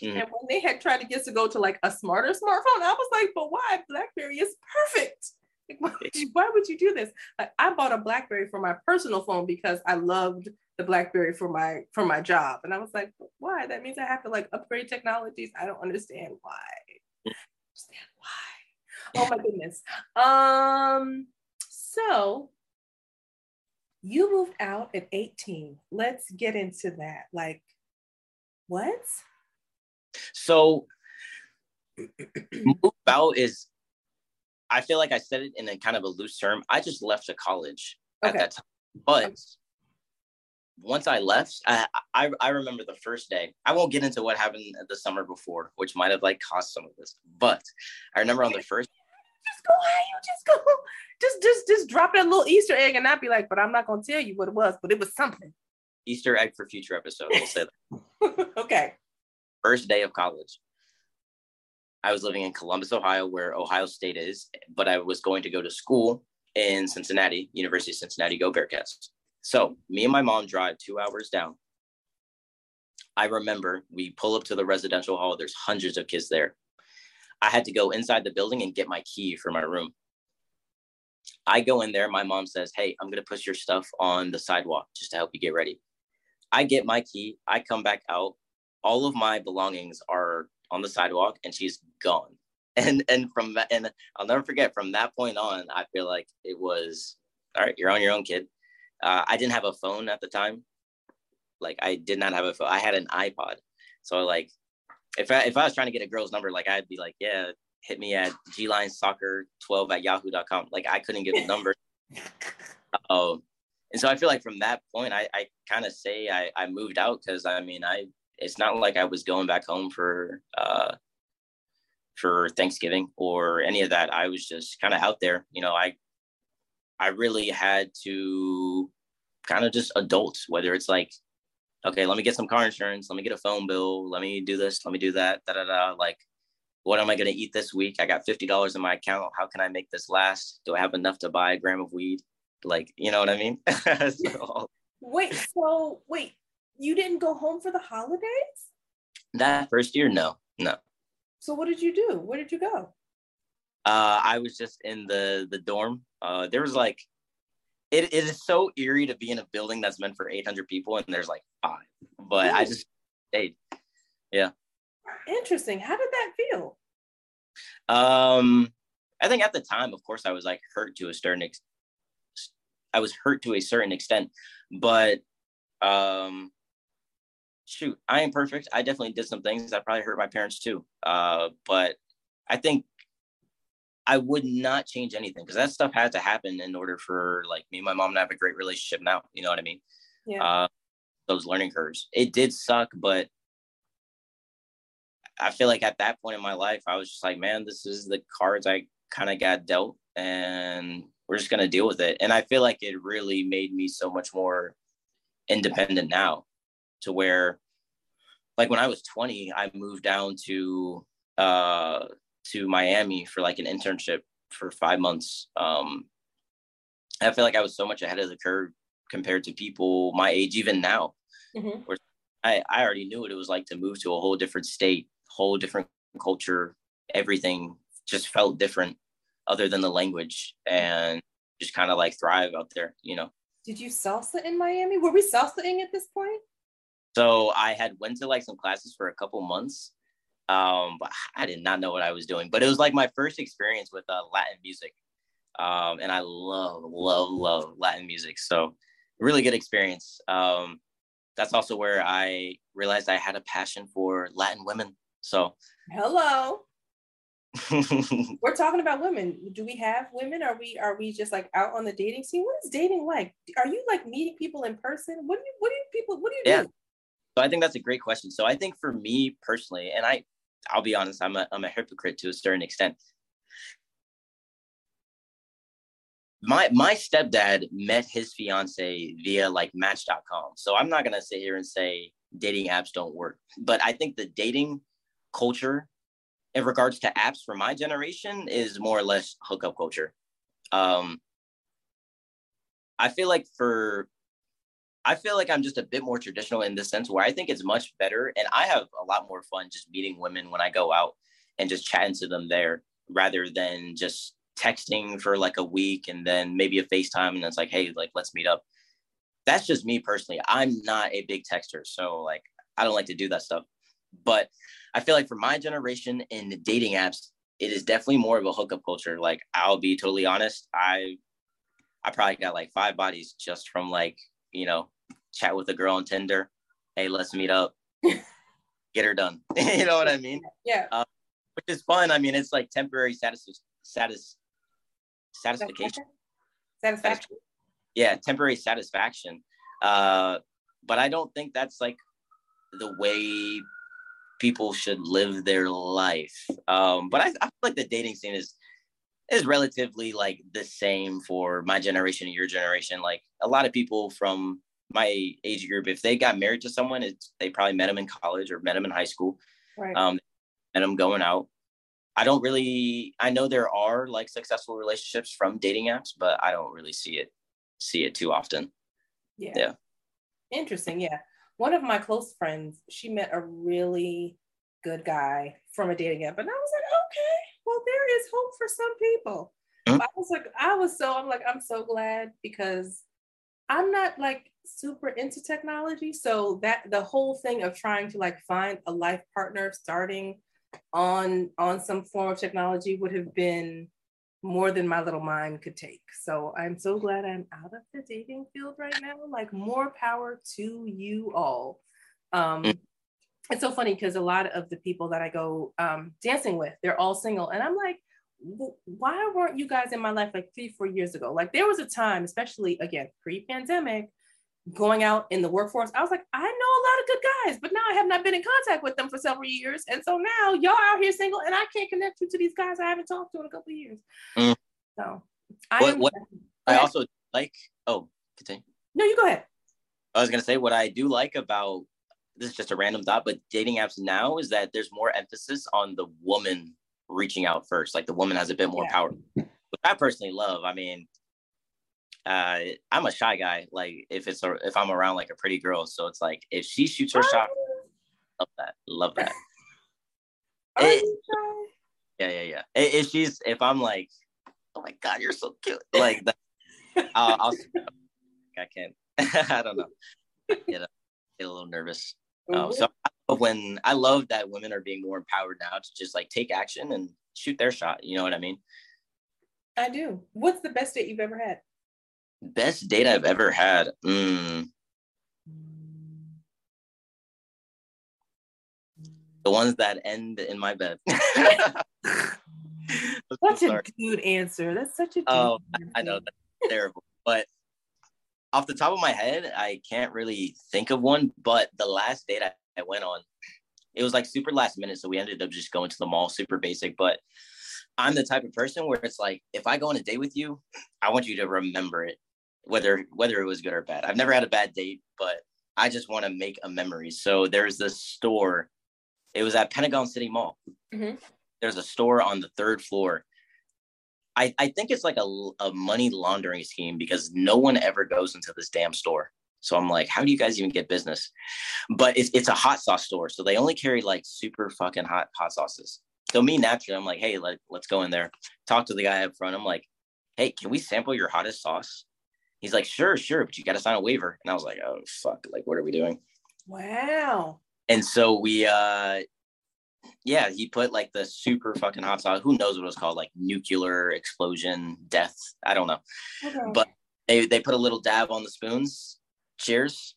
Mm-hmm. And when they had tried to get to go to like a smarter smartphone, I was like, but why? BlackBerry is perfect. Like, why would you do this? Like, I bought a BlackBerry for my personal phone because I loved the BlackBerry for my job. And I was like, why? That means I have to like upgrade technologies. I don't understand why. Oh my goodness. So you moved out at 18. Let's get into that. Like, what? So move out is, I feel like I said it in a kind of a loose term. I just left the college at that time. But once I left, I remember the first day. I won't get into what happened the summer before, which might have like caused some of this. But I remember on the first, just drop that little Easter egg and not be like, but I'm not gonna tell you what it was, but it was something. Easter egg for future episode. We'll say that. Okay. First day of college. I was living in Columbus, Ohio, where Ohio State is, but I was going to go to school in Cincinnati, University of Cincinnati. Go Bearcats. So me and my mom drive 2 hours down. I remember we pull up to the residential hall. There's hundreds of kids there. I had to go inside the building and get my key for my room. I go in there. My mom says, hey, I'm going to put your stuff on the sidewalk just to help you get ready. I get my key. I come back out. All of my belongings are on the sidewalk and she's gone. And I'll never forget, from that point on, I feel like it was, all right, you're on your own, kid. I didn't have a phone at the time. Like, I did not have a phone. I had an iPod. So like, if I was trying to get a girl's number, like I'd be like, yeah, hit me at glinesoccer12@yahoo.com. Like, I couldn't get a number. And so I feel like from that point, I kind of say I moved out because I mean, it's not like I was going back home for Thanksgiving or any of that. I was just kind of out there. You know, I really had to kind of just adult, whether it's like, okay, let me get some car insurance. Let me get a phone bill. Let me do this. Let me do that. Like, what am I going to eat this week? I got $50 in my account. How can I make this last? Do I have enough to buy a gram of weed? Like, you know what I mean? Wait. You didn't go home for the holidays? That first year, no. So what did you do? Where did you go? I was just in the dorm. There was like, it is so eerie to be in a building that's meant for 800 people and there's like 5. But ooh. I just stayed. Yeah. Interesting. How did that feel? I think at the time, of course, I was like hurt to a certain extent, but shoot, I ain't perfect. I definitely did some things that probably hurt my parents too. But I think I would not change anything because that stuff had to happen in order for like me and my mom to have a great relationship now. You know what I mean? Yeah. Those learning curves. It did suck, but I feel like at that point in my life, I was just like, man, this is the cards I kind of got dealt and we're just going to deal with it. And I feel like it really made me so much more independent now, to where like when I was 20, I moved down to Miami for like an internship for 5 months. I feel like I was so much ahead of the curve compared to people my age, even now, mm-hmm. where I already knew what it was like to move to a whole different state, whole different culture. Everything just felt different other than the language, and just kind of like thrive out there, you know? Did you salsa in Miami? Were we salsaing at this point? So I had went to like some classes for a couple months, but I did not know what I was doing. But it was like my first experience with Latin music, and I love Latin music. So really good experience. That's also where I realized I had a passion for Latin women. So hello. We're talking about women. Do we have women? Are we just like out on the dating scene? What is dating like? Are you like meeting people in person? What do you do? So I think that's a great question. So I think for me personally, and I'll be honest, I'm a hypocrite to a certain extent. My stepdad met his fiance via like match.com. So I'm not going to sit here and say dating apps don't work, but I think the dating culture in regards to apps for my generation is more or less hookup culture. I feel like I'm just a bit more traditional in this sense where I think it's much better. And I have a lot more fun just meeting women when I go out and just chatting to them there rather than just texting for like a week and then maybe a FaceTime. And it's like, hey, like, let's meet up. That's just me personally. I'm not a big texter. So like, I don't like to do that stuff. But I feel like for my generation in the dating apps, it is definitely more of a hookup culture. Like, I'll be totally honest. I probably got like 5 bodies just from like, you know, chat with a girl on Tinder. Hey, let's meet up, get her done. You know what I mean? Yeah. Which is fun. I mean, it's like temporary satisfaction. Yeah, temporary satisfaction. But I don't think that's like the way people should live their life. But I feel like the dating scene is relatively like the same for my generation and your generation. Like a lot of people from my age group, if they got married to someone, they probably met them in college or met them in high school. Right. Met them going out. I know there are like successful relationships from dating apps, but I don't really see it too often. Yeah. Interesting. Yeah. One of my close friends, she met a really good guy from a dating app. And I was like, okay, well, there is hope for some people. Mm-hmm. I'm so glad, because I'm not like super into technology. So that the whole thing of trying to like find a life partner starting on some form of technology would have been more than my little mind could take. So I'm so glad I'm out of the dating field right now. Like, more power to you all. It's so funny because a lot of the people that I go dancing with, they're all single. And I'm like, why weren't you guys in my life like 3-4 years ago? Like, there was a time, especially again, pre-pandemic, going out in the workforce, I was like, I know a lot of good guys, but now I have not been in contact with them for several years. And so now y'all out here single and I can't connect you to these guys I haven't talked to in a couple of years. Mm. So continue. No, you go ahead. I was going to say, what I do like about, this is just a random thought, but dating apps now is that there's more emphasis on the woman reaching out first. Like, the woman has a bit more power, which I personally love. I mean, I'm a shy guy. Like, if I'm around like a pretty girl, so it's like if she shoots her shot, love that. Yeah. If I'm like, oh my god, you're so cute, like that, I can't. I don't know. Get a little nervous. So I love that women are being more empowered now to just like take action and shoot their shot. You know what I mean? I do. What's the best date you've ever had? Best date I've ever had. The ones that end in my bed. That's such a dude answer. I know, that's terrible. But off the top of my head, I can't really think of one. But the last date I went on, it was like super last minute. So we ended up just going to the mall, super basic. But I'm the type of person where it's like, if I go on a date with you, I want you to remember it, whether it was good or bad. I've never had a bad date, but I just want to make a memory. So there's this store. It was at Pentagon City Mall. Mm-hmm. There's a store on the 3rd floor. I think it's like a money laundering scheme because no one ever goes into this damn store. So I'm like, how do you guys even get business? But it's a hot sauce store. So they only carry like super fucking hot sauces. So me, naturally, I'm like, hey, let's go in there. Talk to the guy up front. I'm like, hey, can we sample your hottest sauce? He's like, sure, but you got to sign a waiver. And I was like, oh, fuck, like, what are we doing? Wow. And so we, he put like the super fucking hot sauce. Who knows what it was called? Like nuclear explosion, death. I don't know. Okay. But they put a little dab on the spoons. Cheers.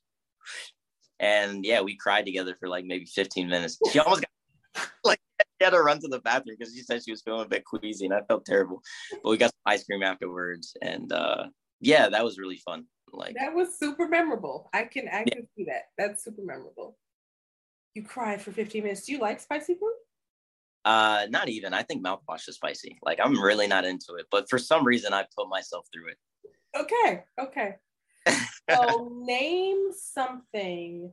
And yeah, we cried together for like maybe 15 minutes. She almost got like, had to run to the bathroom because she said she was feeling a bit queasy, and I felt terrible. But we got some ice cream afterwards, and yeah, that was really fun. Like, that was super memorable. I can see that. That's super memorable. You cried for 15 minutes. Do you like spicy food? Not even. I think mouthwash is spicy. Like, I'm really not into it, but for some reason I put myself through it. Okay. So name something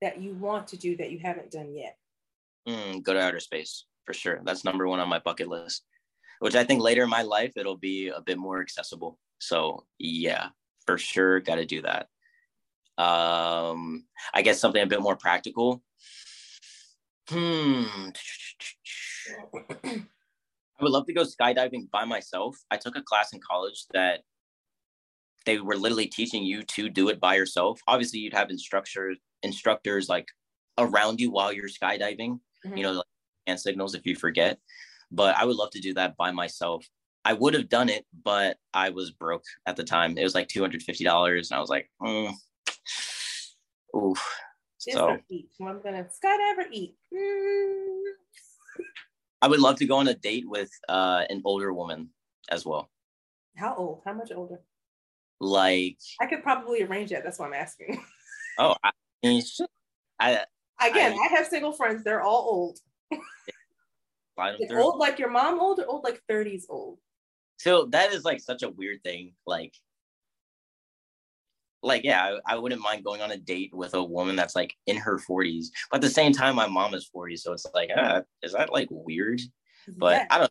that you want to do that you haven't done yet. Go to outer space for sure. That's number one on my bucket list, which I think later in my life it'll be a bit more accessible. So yeah, for sure, got to do that. I guess something a bit more practical. I would love to go skydiving by myself. I took a class in college that they were literally teaching you to do it by yourself. Obviously, you'd have instructors like around you while you're skydiving, you know, like hand signals if you forget. But I would love to do that by myself. I would have done it, but I was broke at the time. It was like $250. And I was like, oof. So I'm going to skydive or eat. I would love to go on a date with an older woman as well. How old? How much older? Like, I could probably arrange that. That's what I'm asking. Oh, I mean, I have single friends. They're all old. Old like your mom old or old like 30s old? So that is like such a weird thing. Like yeah, I wouldn't mind going on a date with a woman that's like in her 40s. But at the same time, my mom is 40. So it's like, is that like weird? But yeah. I don't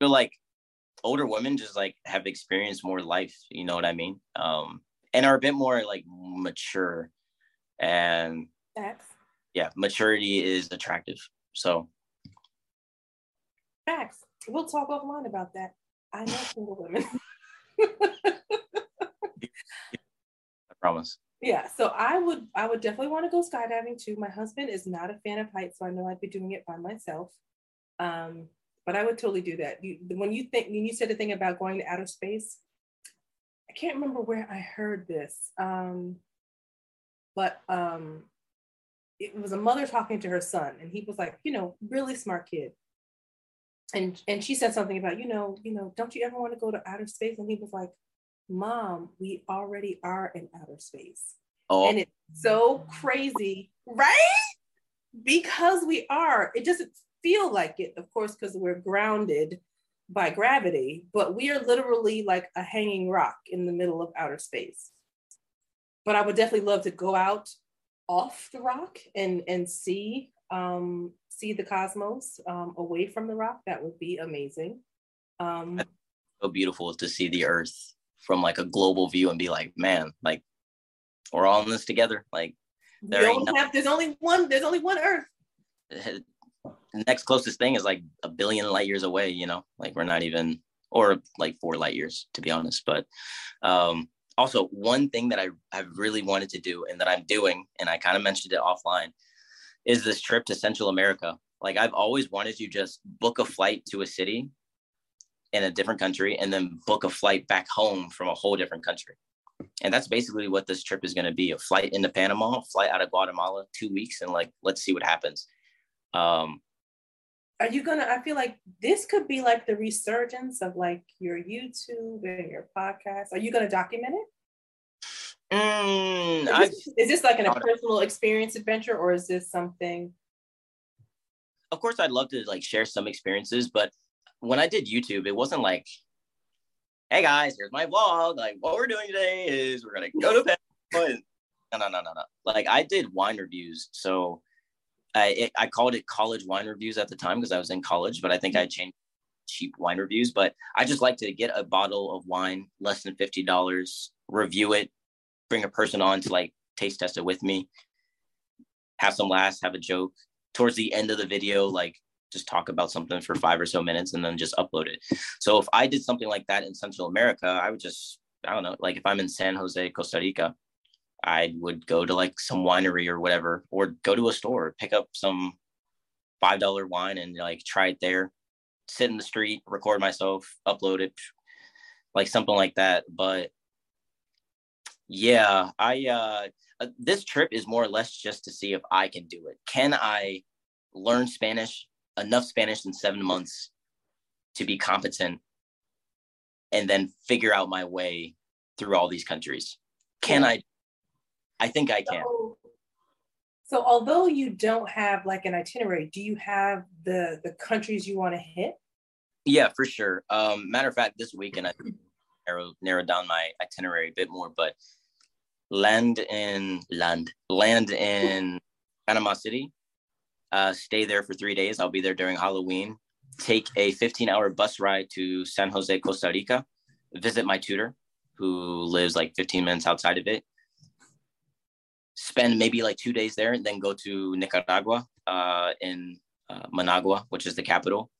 feel like older women just like have experienced more life. You know what I mean? And are a bit more like mature. And yeah, maturity is attractive. So. Facts. We'll talk offline about that. I know single women. I promise. Yeah. So I would definitely want to go skydiving too. My husband is not a fan of heights, so I know I'd be doing it by myself. But I would totally do that. When you said the thing about going to outer space, I can't remember where I heard this. But it was a mother talking to her son, and he was like, really smart kid. And she said something about, don't you ever want to go to outer space? And he was like, Mom, we already are in outer space. Oh. And it's so crazy, right? Because we are. It doesn't feel like it, of course, because we're grounded by gravity, but we are literally like a hanging rock in the middle of outer space. But I would definitely love to go out off the rock and see the cosmos away from the rock. That would be amazing. So beautiful to see the earth from like a global view and be like, man, like we're all in this together. Like there's only one earth. The next closest thing is like a billion light years away, like we're not even, or like 4 light years to be honest. But also one thing that I really wanted to do and that I'm doing, and I kind of mentioned it offline, is this trip to Central America. Like I've always wanted to just book a flight to a city in a different country and then book a flight back home from a whole different country. And that's basically what this trip is going to be. A flight into Panama, a flight out of Guatemala, 2 weeks, and like, let's see what happens. I feel like this could be like the resurgence of like your YouTube and your podcast. Are you going to document it? Is this like a personal experience adventure, or is this something? Of course, I'd love to like share some experiences, but when I did YouTube, it wasn't like, "Hey guys, here's my vlog. Like, what we're doing today is we're gonna go to Panama." No. Like, I did wine reviews, so I called it college wine reviews at the time because I was in college, but I think I changed cheap wine reviews. But I just like to get a bottle of wine, less than $50, review it, bring a person on to like taste test it with me, have some laughs, have a joke. Towards the end of the video, like just talk about something for 5 or so minutes and then just upload it. So if I did something like that in Central America, I would just, I don't know, like if I'm in San Jose, Costa Rica, I would go to like some winery or whatever, or go to a store, pick up some $5 wine and like try it there, sit in the street, record myself, upload it, like something like that. But yeah, I this trip is more or less just to see if I can do it. Can I learn Spanish enough Spanish in 7 months to be competent and then figure out my way through all these countries. Can I? I think I can. So although you don't have like an itinerary, do you have the countries you want to hit? Yeah, for sure. Matter of fact, this weekend I narrowed down my itinerary a bit more, but land in Panama City, stay there for 3 days. I'll be there during Halloween. Take a 15-hour bus ride to San Jose, Costa Rica. Visit my tutor, who lives like 15 minutes outside of it. Spend maybe like 2 days there, and then go to Nicaragua in Managua, which is the capital.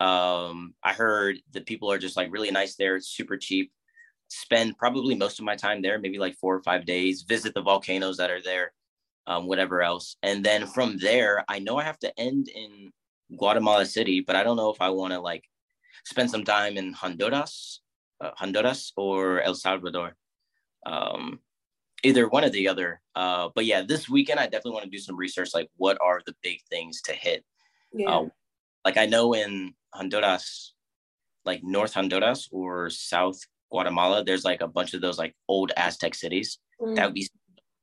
I heard the people are just like really nice there. It's super cheap. Spend probably most of my time there, maybe like 4 or 5 days. Visit the volcanoes that are there, whatever else. And then from there, I know I have to end in Guatemala City, but I don't know if I want to like spend some time in Honduras or El Salvador, either one or the other. But yeah, this weekend, I definitely want to do some research. Like, what are the big things to hit? Yeah. Like I know in Honduras, like North Honduras or South Guatemala, there's like a bunch of those like old Aztec cities. That would be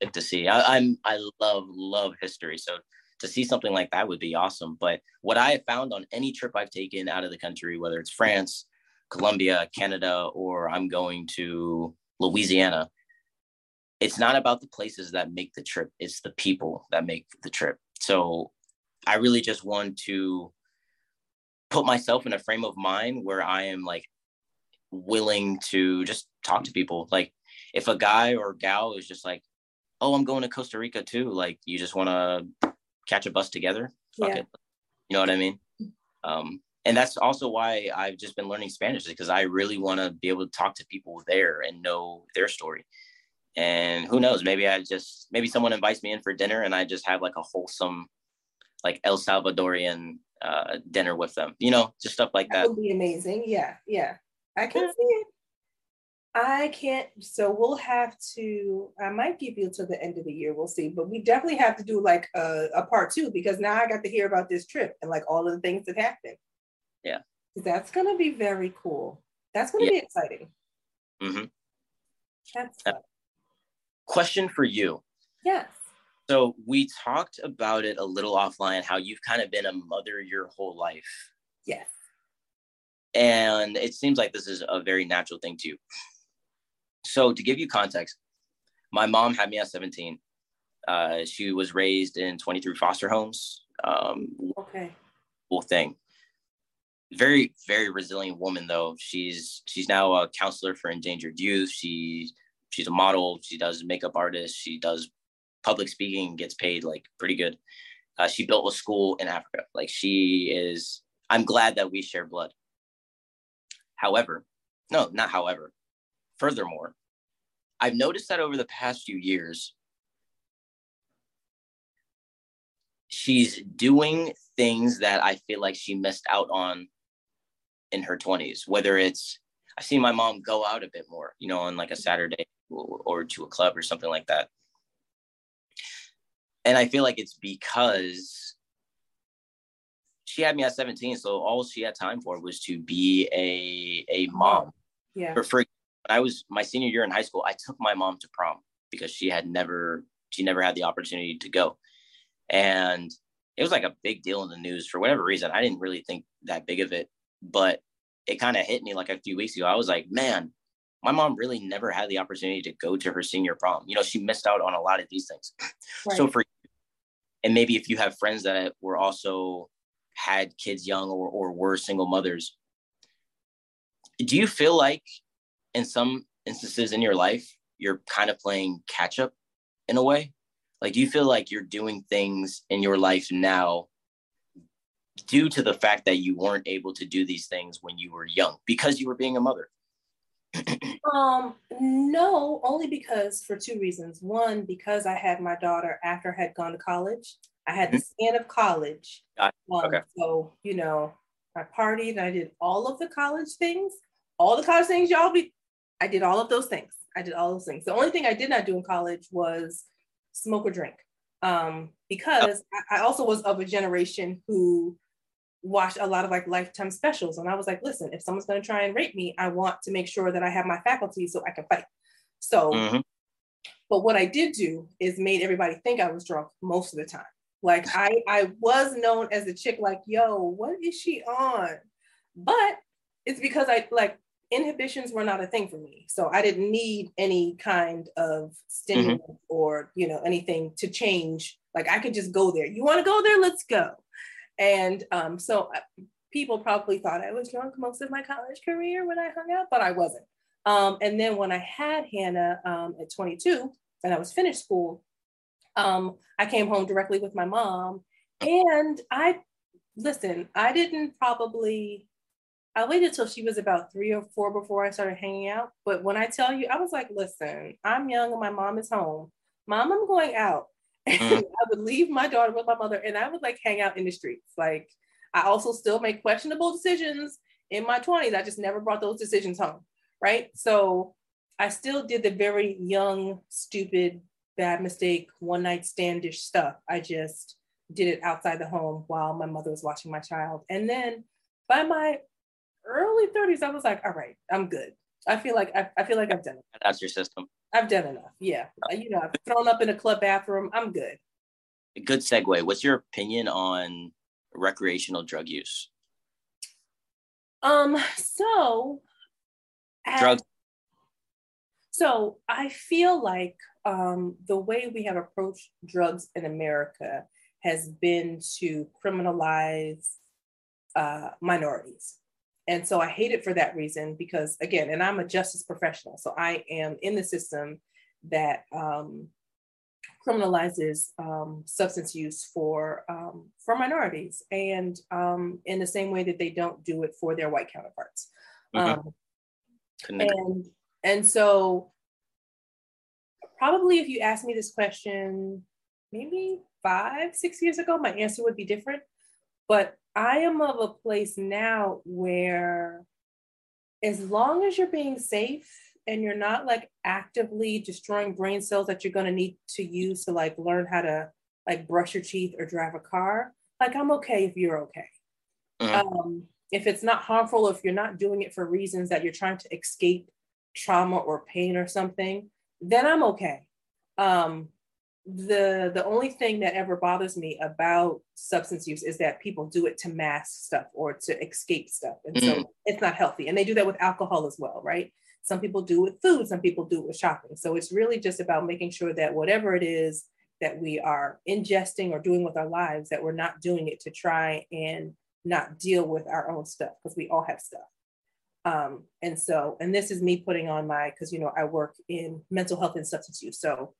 sick to see. I love history. So to see something like that would be awesome. But what I have found on any trip I've taken out of the country, whether it's France, Colombia, Canada, or I'm going to Louisiana, it's not about the places that make the trip. It's the people that make the trip. So I really just want to put myself in a frame of mind where I am like willing to just talk to people. Like if a guy or gal is just like, oh, I'm going to Costa Rica too. Like you just want to catch a bus together. Fuck it. You know what I mean? And that's also why I've just been learning Spanish, because I really want to be able to talk to people there and know their story. And who knows, maybe someone invites me in for dinner and I just have like a wholesome, like El Salvadorian dinner with them, you know, just stuff like that. That would be amazing. Yeah. I can see it. So we'll have to, I might give you till the end of the year, we'll see, but we definitely have to do like a part two, because now I got to hear about this trip and like all of the things that happened. Yeah. That's going to be very cool. That's going to be exciting. Mm-hmm. That's fun. Question for you. Yes. So we talked about it a little offline, how you've kind of been a mother your whole life. Yes. And it seems like this is a very natural thing to you. So to give you context, my mom had me at 17. She was raised in 23 foster homes. Cool thing. Very, very resilient woman, though. She's now a counselor for endangered youth. She's a model. She does makeup artists. She does public speaking, gets paid like pretty good. She built a school in Africa. Like she is, I'm glad that we share blood. Furthermore, I've noticed that over the past few years, she's doing things that I feel like she missed out on in her 20s, whether it's, I see my mom go out a bit more, you know, on like a Saturday or to a club or something like that. And I feel like it's because she had me at 17, so all she had time for was to be a mom. Yeah. For when I was my senior year in high school, I took my mom to prom because she never had the opportunity to go. And it was like a big deal in the news for whatever reason. I didn't really think that big of it, but it kind of hit me like a few weeks ago. I was like, man, my mom really never had the opportunity to go to her senior prom. You know, she missed out on a lot of these things. Right. So for you, and maybe if you have friends that were also had kids young or were single mothers, do you feel like in some instances in your life, you're kind of playing catch up in a way? Like, do you feel like you're doing things in your life now due to the fact that you weren't able to do these things when you were young because you were being a mother? No, only because for two reasons. One, because I had my daughter after I had gone to college. I had the span of college. Okay. So, you know, I partied and I did all of the college things. All the college things I did all of those things. The only thing I did not do in college was smoke or drink. Because I also was of a generation who watched a lot of like Lifetime specials. And I was like, listen, if someone's going to try and rape me, I want to make sure that I have my faculties so I can fight. So, but what I did do is made everybody think I was drunk most of the time. Like I was known as the chick, like, yo, what is she on? But it's because I like inhibitions were not a thing for me. So I didn't need any kind of stimulant or, you know, anything to change. Like I could just go there. You want to go there? Let's go. And so people probably thought I was drunk most of my college career when I hung out, but I wasn't. And then when I had Hannah at 22 and I was finished school, I came home directly with my mom. And I waited till she was about 3 or 4 before I started hanging out. But when I tell you, I was like, listen, I'm young and my mom is home. Mom, I'm going out. And I would leave my daughter with my mother and I would like hang out in the streets. Like I also still make questionable decisions in my 20s. I just never brought those decisions home. Right. So I still did the very young, stupid, bad mistake, one night standish stuff. I just did it outside the home while my mother was watching my child. And then by my early 30s, I was like, all right, I'm good. I feel like I've done it. That's your system. I've done enough. Yeah. You know, I've thrown up in a club bathroom. I'm good. A good segue. What's your opinion on recreational drug use? So I feel like the way we have approached drugs in America has been to criminalize minorities. And so I hate it for that reason, because again, and I'm a justice professional, so I am in the system that criminalizes substance use for minorities, and in the same way that they don't do it for their white counterparts. And so probably if you asked me this question, maybe 5, 6 years ago, my answer would be different. But I am of a place now where as long as you're being safe and you're not like actively destroying brain cells that you're going to need to use to like learn how to like brush your teeth or drive a car, like I'm okay if you're okay. If it's not harmful, if you're not doing it for reasons that you're trying to escape trauma or pain or something, then I'm okay. The only thing that ever bothers me about substance use is that people do it to mask stuff or to escape stuff. And so it's not healthy. And they do that with alcohol as well, right? Some people do it with food, some people do it with shopping. So it's really just about making sure that whatever it is that we are ingesting or doing with our lives, that we're not doing it to try and not deal with our own stuff, because we all have stuff. And this is me putting on my, because, you know, I work in mental health and substance use. So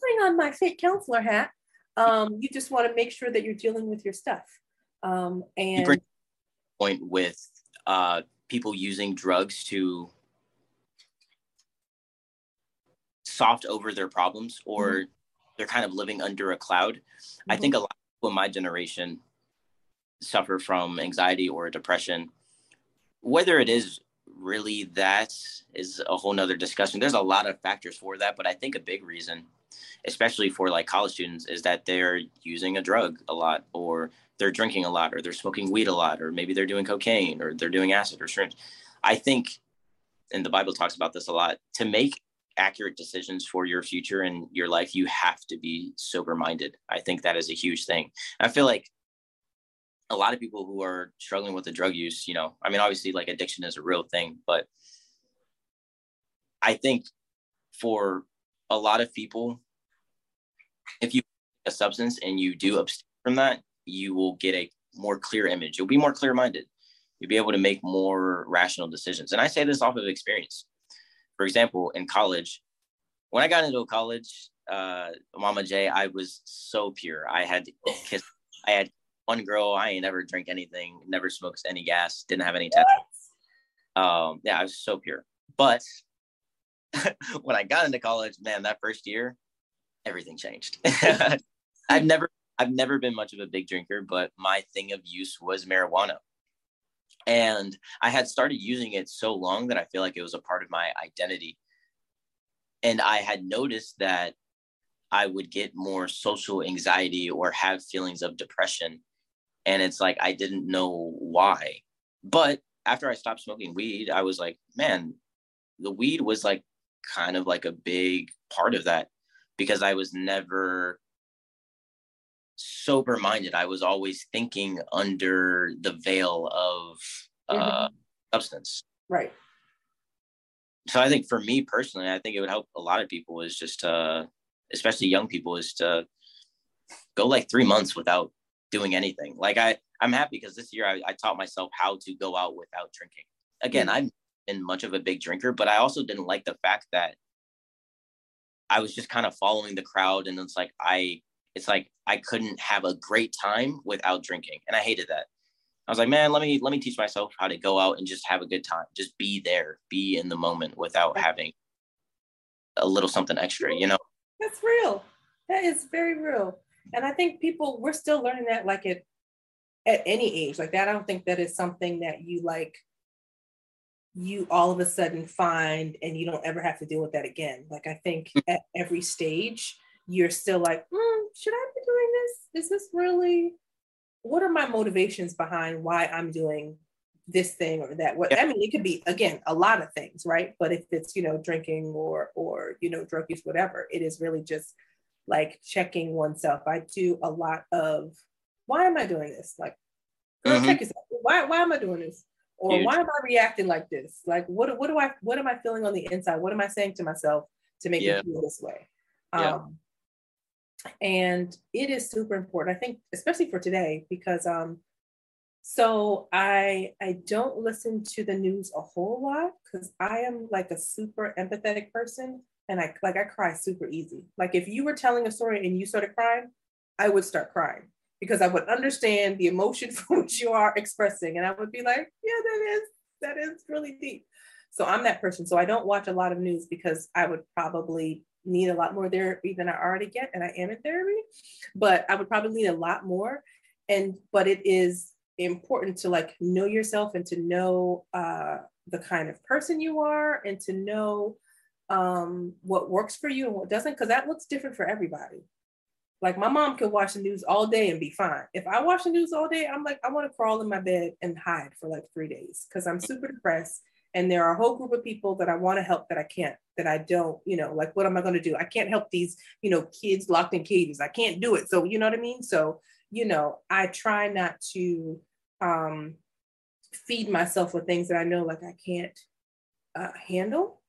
putting on my fake counselor hat, you just want to make sure that you're dealing with your stuff. And you bring a point with people using drugs to soft over their problems, or they're kind of living under a cloud. I think a lot of people in my generation suffer from anxiety or depression. Whether it is really that is a whole nother discussion. There's a lot of factors for that, but I think a big reason, especially for like college students, is that they're using a drug a lot, or they're drinking a lot, or they're smoking weed a lot, or maybe they're doing cocaine, or they're doing acid or shrooms. I think, and the Bible talks about this a lot, to make accurate decisions for your future and your life, you have to be sober-minded. I think that is a huge thing. I feel like a lot of people who are struggling with the drug use, you know, I mean, obviously like addiction is a real thing, but I think for a lot of people, if you take a substance and you do abstain from that, you will get a more clear image. You'll be more clear-minded. You'll be able to make more rational decisions. And I say this off of experience. For example, in college, when I got into college, Mama J, I was so pure. I had one girl. I ain't never drink anything, never smokes any gas, didn't have any tattoos. Yeah, I was so pure. But when I got into college, man, that first year, everything changed. I've never been much of a big drinker, but my thing of use was marijuana. And I had started using it so long that I feel like it was a part of my identity. And I had noticed that I would get more social anxiety or have feelings of depression And it's like, I didn't know why. But after I stopped smoking weed, I was like, man, the weed was like kind of like a big part of that, because I was never sober minded. I was always thinking under the veil of substance. Right. So I think for me personally, I think it would help a lot of people is just to, especially young people, is to go like 3 months without doing anything. Like I'm happy because this year I taught myself how to go out without drinking. Again, I've been much of a big drinker, but I also didn't like the fact that I was just kind of following the crowd. And it's like, I couldn't have a great time without drinking. And I hated that. I was like, man, let me teach myself how to go out and just have a good time. Just be there, be in the moment without having a little something extra, you know? That's real. That is very real. And I think people, we're still learning that like at any age like that. I don't think that is something that you like, you all of a sudden find and you don't ever have to deal with that again. Like I think at every stage, you're still like, should I be doing this? Is this really? What are my motivations behind why I'm doing this thing or that? What, I mean, it could be, again, a lot of things, right? But if it's, you know, drinking or, you know, drug use, whatever, it is really just like checking oneself. I do a lot of, why am I doing this? Like, girl, check yourself. Why am I doing this? Or why am I reacting like this? Like, what am I feeling on the inside? What am I saying to myself to make me feel this way? And it is super important, I think, especially for today, because so I don't listen to the news a whole lot because I am like a super empathetic person, and I cry super easy. Like if you were telling a story and you started crying, I would start crying because I would understand the emotion for which you are expressing, and I would be like, yeah, that is really deep. So I'm that person. So I don't watch a lot of news because I would probably need a lot more therapy than I already get, and I am in therapy, but I would probably need a lot more. But it is important to like know yourself and to know the kind of person you are and to know what works for you and what doesn't, because that looks different for everybody. Like my mom could watch the news all day and be fine. If I watch the news all day, I'm like, I want to crawl in my bed and hide for like 3 days because I'm super depressed. And there are a whole group of people that I want to help that I can't, that I don't, you know, like, what am I going to do? I can't help these, you know, kids locked in cages. I can't do it. So, you know what I mean? So, you know, I try not to feed myself with things that I know, like I can't handle.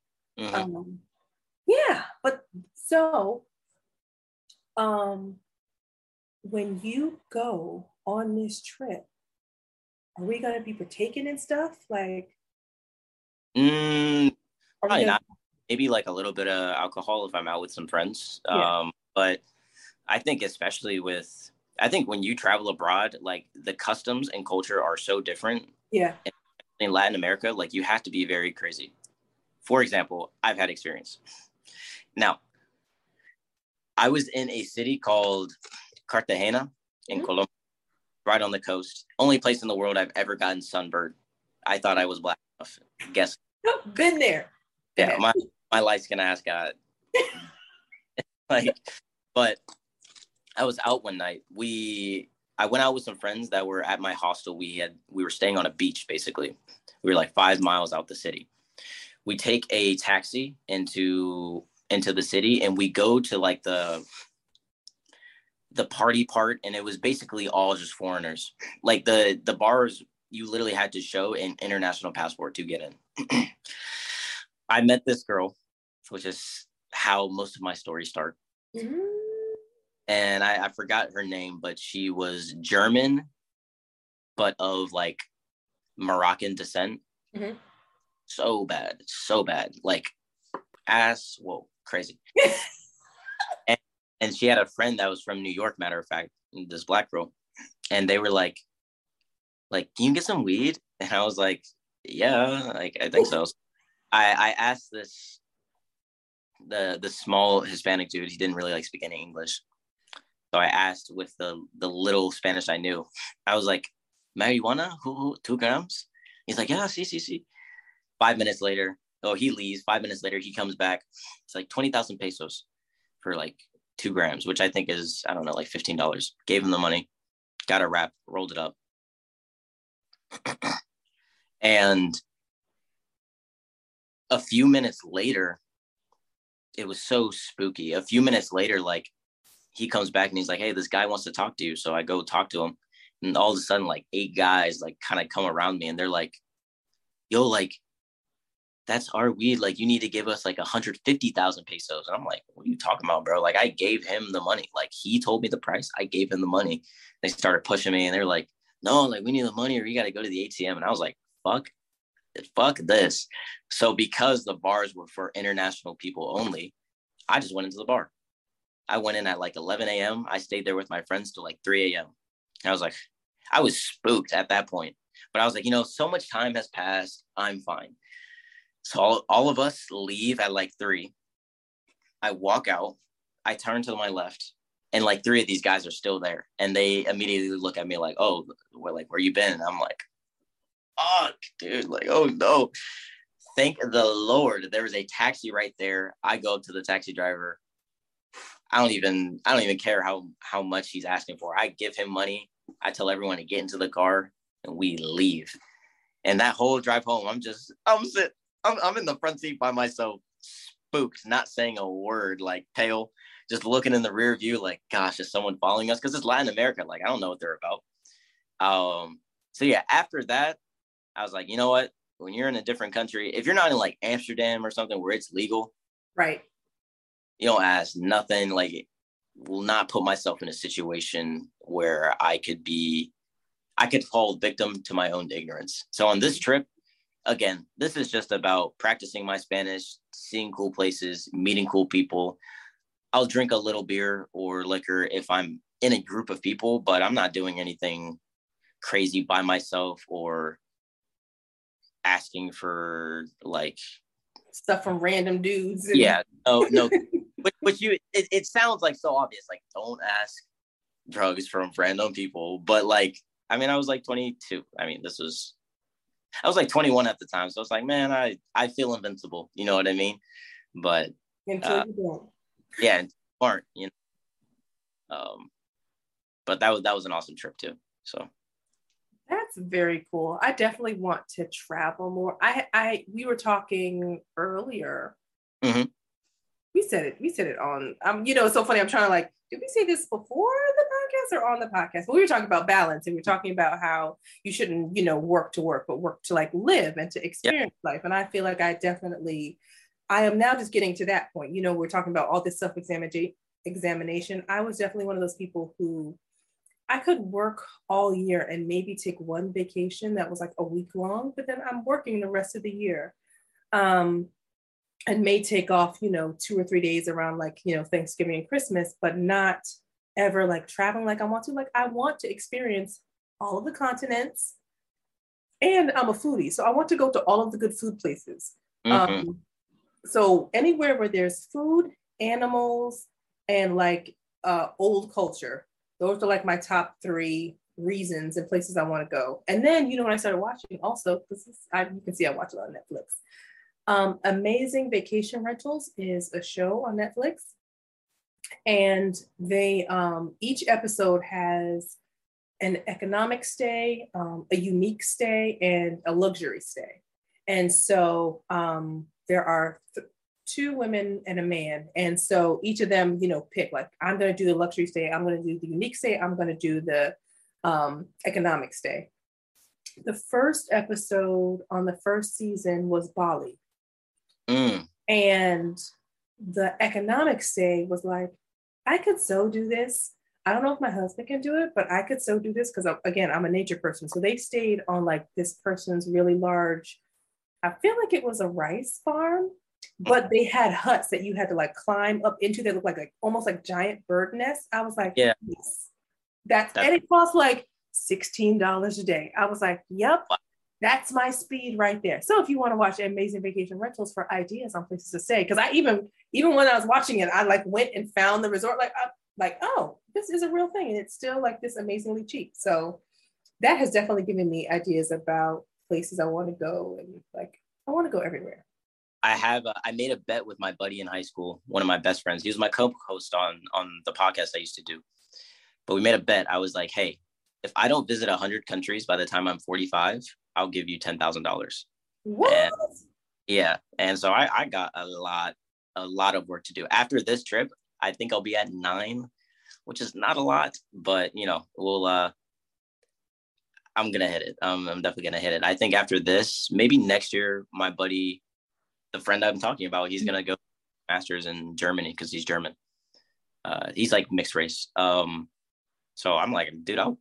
When you go on this trip, are we going to be partaking in stuff? Like, probably not. Maybe like a little bit of alcohol if I'm out with some friends. But I think especially with, I think when you travel abroad, like the customs and culture are so different. Yeah. In Latin America, like you have to be very crazy. For example, I've had experience. Now, I was in a city called Cartagena in Colombia, right on the coast. Only place in the world I've ever gotten sunburned. I thought I was black enough. Guess. Been there. Yeah, my light's gonna ask God. But I was out one night. I went out with some friends that were at my hostel. We were staying on a beach basically. We were like 5 miles out the city. We take a taxi into the city and we go to like the party part, and it was basically all just foreigners. Like the bars, you literally had to show an international passport to get in. I met this girl, which is how most of my stories start. Mm-hmm. And I forgot her name, but she was German, but of like Moroccan descent. Mm-hmm. So bad. Like ass, whoa, crazy. and she had a friend that was from New York, matter of fact, this black girl. And they were like, can you get some weed? And I was like, yeah, like I think so. I asked this the small Hispanic dude, he didn't really like speak any English. So I asked with the little Spanish I knew. I was like, marijuana? Who 2 grams? He's like, yeah, sí. 5 minutes later, oh, he leaves. 5 minutes later, he comes back. It's like 20,000 pesos for like 2 grams, which I think is, I don't know, like $15. Gave him the money. got a wrap, rolled it up. And a few minutes later, it was so spooky. A few minutes later, like, he comes back and he's like, hey, this guy wants to talk to you. So I go talk to him. And all of a sudden, like, 8 guys, like, kind of come around me. And they're like, yo, like, that's our weed. Like, you need to give us, like, 150,000 pesos. And I'm like, what are you talking about, bro? Like, I gave him the money. Like, he told me the price. I gave him the money. They started pushing me. And they're like, no, like, we need the money or you got to go to the ATM. And I was like, fuck this. So because the bars were for international people only, I just went into the bar. I went in at like 11 a.m. I stayed there with my friends till like 3 a.m. And I was like, I was spooked at that point. But I was like, you know, so much time has passed. I'm fine. So all of us leave at like 3. I walk out. I turn to my left. And like 3 of these guys are still there. And they immediately look at me like, oh, we're like, where you been? And I'm like, fuck, dude. Like, oh, no. Thank the Lord. There was a taxi right there. I go up to the taxi driver. I don't even care how much he's asking for. I give him money. I tell everyone to get into the car and we leave. And that whole drive home, I'm in the front seat by myself, spooked, not saying a word, like pale, just looking in the rear view, like, gosh, is someone following us? Because it's Latin America. Like, I don't know what they're about. So yeah, after that, I was like, you know what? When you're in a different country, if you're not in like Amsterdam or something where it's legal, right? You don't ask nothing. Like, will not put myself in a situation where I could fall victim to my own ignorance. So on this trip, again, this is just about practicing my Spanish, seeing cool places, meeting cool people. I'll drink a little beer or liquor if I'm in a group of people, but I'm not doing anything crazy by myself or asking for like stuff from random dudes. Yeah. No. But it sounds like so obvious, like don't ask drugs from random people. But like, I mean, I was like 22. I mean, I was like 21 at the time. So it's like, man, I feel invincible. You know what I mean? But yeah, aren't, you know? But that was an awesome trip too. So that's very cool. I definitely want to travel more. We were talking earlier. Mm-hmm. We said it on, you know, it's so funny. I'm trying to like, did we say this before the podcast or on the podcast? But we were talking about balance and we were talking about how you shouldn't, you know, work to work, but work to like live and to experience life. And I feel like I am now just getting to that point. You know, we're talking about all this self-examination. I was definitely one of those people who I could work all year and maybe take one vacation that was like a week long, but then I'm working the rest of the year. And may take off, you know, 2 or 3 days around like, you know, Thanksgiving and Christmas, but not ever like traveling like I want to. Like, I want to experience all of the continents, and I'm a foodie. So I want to go to all of the good food places. Mm-hmm. So anywhere where there's food, animals, and like old culture, those are like my top 3 reasons and places I want to go. And then, you know, when I started watching also, you can see I watch it on Netflix. Amazing Vacation Rentals is a show on Netflix, and they each episode has an economic stay, a unique stay, and a luxury stay. And so there are 2 women and a man, and so each of them, you know, pick like, I'm going to do the luxury stay, I'm going to do the unique stay, I'm going to do the economic stay. The first episode on the first season was Bali. Mm. And the economic stay was like, I could so do this. I don't know if my husband can do it, but I could so do this because, again, I'm a nature person. So they stayed on like this person's really large, I feel like it was a rice farm, but they had huts that you had to like climb up into that looked like almost like giant bird nests. I was like, yeah, yes, that's, and it cost like $16 a day. I was like, yep. That's my speed right there. So if you want to watch Amazing Vacation Rentals for ideas on places to stay, because I even when I was watching it, I like went and found the resort, like, I'm like, oh, this is a real thing. And it's still like this amazingly cheap. So that has definitely given me ideas about places I want to go. And like, I want to go everywhere. I made a bet with my buddy in high school, one of my best friends. He was my co-host on the podcast I used to do. But we made a bet. I was like, hey, if I don't visit 100 countries by the time I'm 45, I'll give you $10,000. What? And, yeah. And so I got a lot of work to do. After this trip, I think I'll be at 9, which is not a lot, but you know, we'll, I'm going to hit it. I'm definitely going to hit it. I think after this, maybe next year, my buddy, the friend I'm talking about, he's going to go master's in Germany because he's German. He's like mixed race. So I'm like, dude, I'll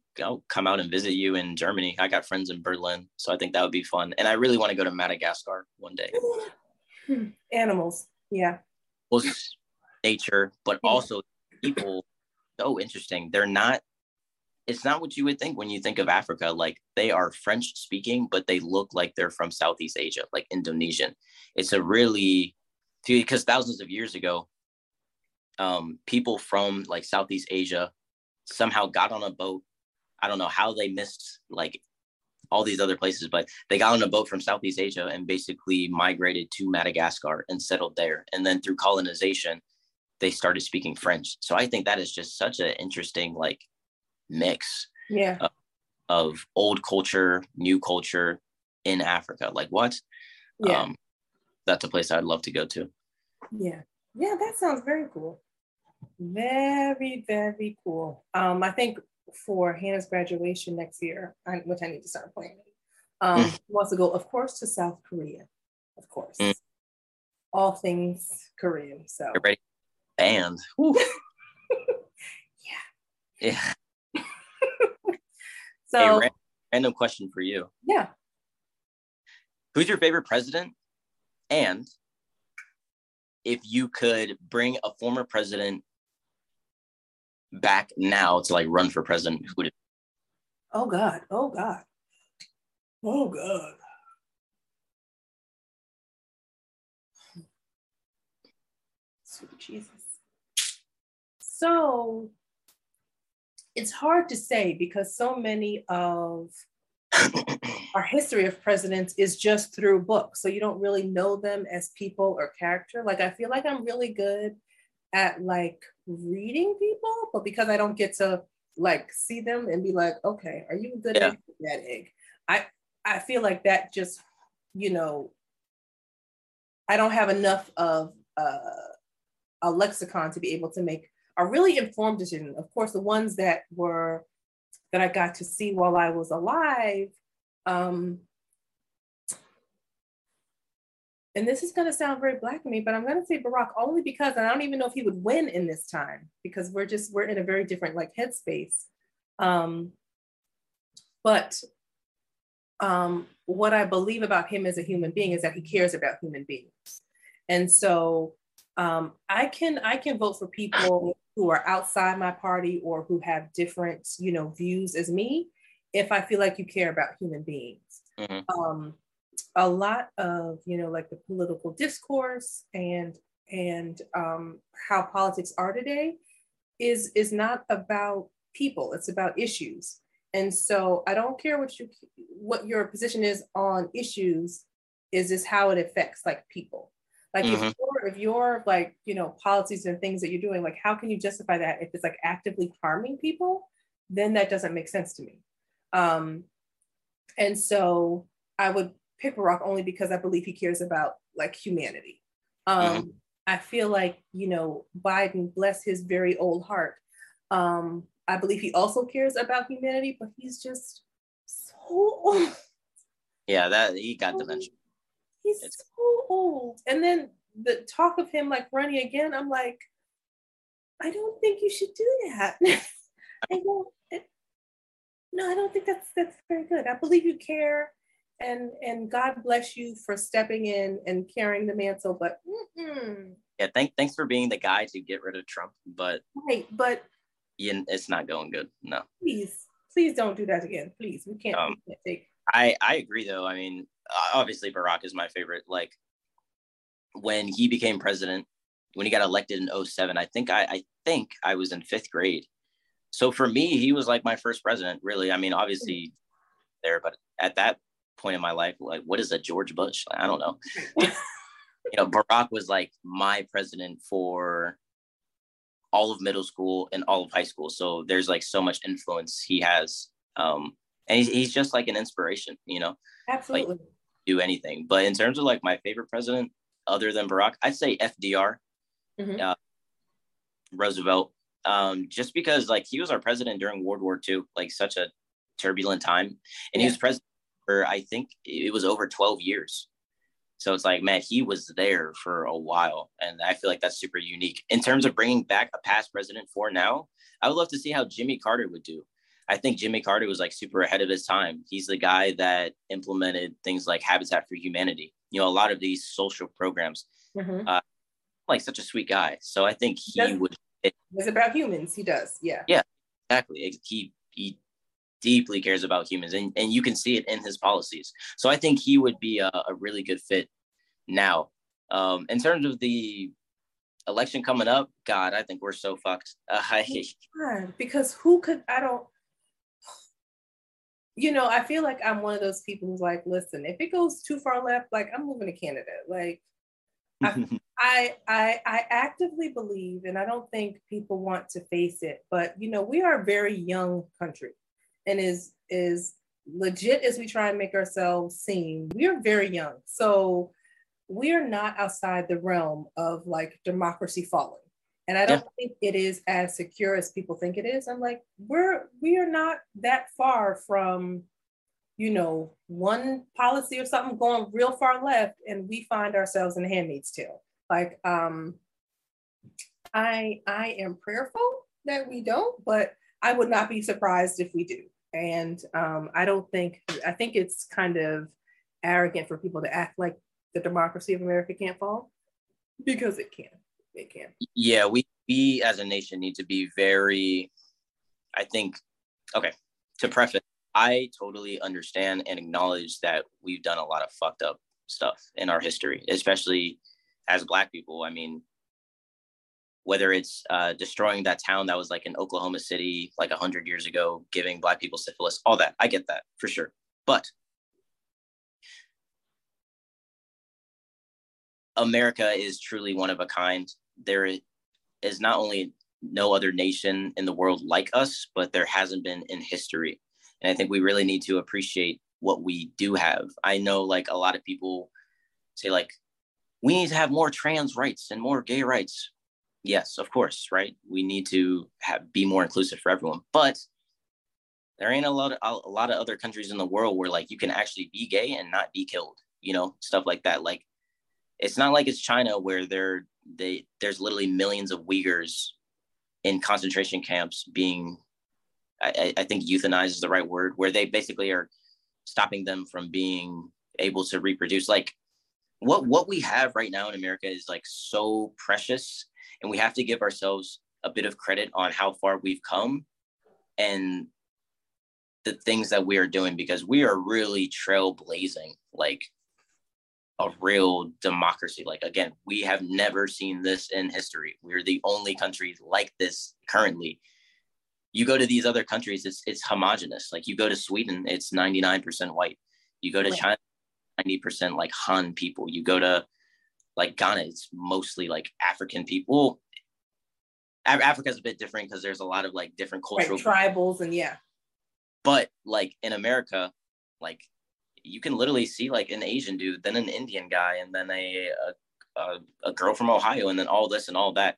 come out and visit you in Germany. I got friends in Berlin. So I think that would be fun. And I really want to go to Madagascar one day. Animals. Yeah. Well, nature, but also people, so interesting. It's not what you would think when you think of Africa. Like, they are French speaking, but they look like they're from Southeast Asia, like Indonesian. It's a really, because thousands of years ago, people from like Southeast Asia somehow got on a boat. I don't know how they missed like all these other places, but they got on a boat from Southeast Asia and basically migrated to Madagascar and settled there. And then through colonization, they started speaking French. So I think that is just such an interesting like mix of old culture, new culture in Africa. Like what? Yeah. That's a place I'd love to go to. Yeah. Yeah, that sounds very cool. Very, very cool. I think for Hannah's graduation next year, which I need to start planning, she wants to go, of course, to South Korea. Of course. All things Korean. So you're ready. Band. Yeah. Yeah. So hey, random question for you. Yeah. Who's your favorite president? And if you could bring a former president back now to like run for president, who would it be? Oh God. Sweet Jesus. So it's hard to say because so many of our history of presidents is just through books. So you don't really know them as people or character. Like, I feel like I'm really good at like reading people, but because I don't get to like see them and be like, okay, are you good at that egg? I feel like that just, you know, I don't have enough of a lexicon to be able to make a really informed decision. Of course, the ones that I got to see while I was alive, and this is going to sound very Black to me, but I'm going to say Barack only because, and I don't even know if he would win in this time because we're in a very different like headspace. But what I believe about him as a human being is that he cares about human beings. And so I can vote for people who are outside my party or who have different, you know, views as me, if I feel like you care about human beings. Mm-hmm. A lot of, you know, like the political discourse and how politics are today is not about people, it's about issues. And so I don't care what your position is on issues, is this how it affects like people. Like if you're like, you know, policies and things that you're doing, like how can you justify that if it's like actively harming people? Then that doesn't make sense to me. And so I would pick Barack only because I believe he cares about like humanity. I feel like, you know, Biden, bless his very old heart. I believe he also cares about humanity, but he's just so old. Yeah, he got dementia. He's so old. And then the talk of him like running again, I'm like, I don't think you should do that. No, I don't think that's very good. I believe you care, and God bless you for stepping in and carrying the mantle. But yeah, thanks for being the guy to get rid of Trump. But right, but yeah, it's not going good. No, please don't do that again. Please, we can't take it. I agree though. I mean, obviously Barack is my favorite. Like when he became president, when he got elected in 2007, I think I was in 5th grade. So for me, he was like my first president, really. I mean, obviously there, but at that point in my life, like, what is a George Bush? Like, I don't know. You know, Barack was like my president for all of middle school and all of high school. So there's like so much influence he has And he's just like an inspiration, you know. Absolutely. Like, do anything. But in terms of like my favorite president other than Barack, I'd say FDR, mm-hmm. Roosevelt, just because like he was our president during World War II, like such a turbulent time, and yeah. he was president for, I think it was over 12 years. So it's like, man, he was there for a while. And I feel like that's super unique. In terms of bringing back a past president for now, I would love to see how Jimmy Carter would do. I think Jimmy Carter was like super ahead of his time. He's the guy that implemented things like Habitat for Humanity, you know, a lot of these social programs, mm-hmm. Like such a sweet guy. So I think it's about humans. He does. Yeah. Yeah, exactly. He deeply cares about humans, and you can see it in his policies. So I think he would be a really good fit now. In terms of the election coming up, God, I think we're so fucked. Because who could, you know, I feel like I'm one of those people who's like, listen, if it goes too far left, like I'm moving to Canada. Like I actively believe, and I don't think people want to face it, but you know, we are a very young country, and is legit as we try and make ourselves seem, we are very young. So we are not outside the realm of like democracy falling. And I don't think it is as secure as people think it is. I'm like, we are not that far from, you know, one policy or something going real far left, and we find ourselves in a Handmaid's Tale. Like, I am prayerful that we don't, but I would not be surprised if we do. And I think it's kind of arrogant for people to act like the democracy of America can't fall, because it can. It can. Yeah, we as a nation need to be very, I think, okay, to preface, I totally understand and acknowledge that we've done a lot of fucked up stuff in our history, especially as Black people. I mean, whether it's destroying that town that was like in Oklahoma City, like 100 years ago, giving Black people syphilis, all that. I get that for sure. But America is truly one of a kind. There is not only no other nation in the world like us, but there hasn't been in history. And I think we really need to appreciate what we do have. I know like a lot of people say like, we need to have more trans rights and more gay rights. Yes, of course, right? We need to be more inclusive for everyone, but there ain't a lot of other countries in the world where like you can actually be gay and not be killed, you know, stuff like that. Like, it's not like it's China where there's literally millions of Uyghurs in concentration camps being, I think euthanized is the right word, where they basically are stopping them from being able to reproduce. Like what we have right now in America is like so precious, and we have to give ourselves a bit of credit on how far we've come and the things that we are doing, because we are really trailblazing, like a real democracy. Like, again, we have never seen this in history. We're the only country like this currently. You go to these other countries, it's homogenous. Like you go to Sweden, it's 99% white. You go to China, 90% like Han people. You go to like Ghana, it's mostly like African people. Africa's a bit different because there's a lot of like different cultural tribals and But like in America, like you can literally see like an Asian dude, then an Indian guy, and then a girl from Ohio, and then all this and all that.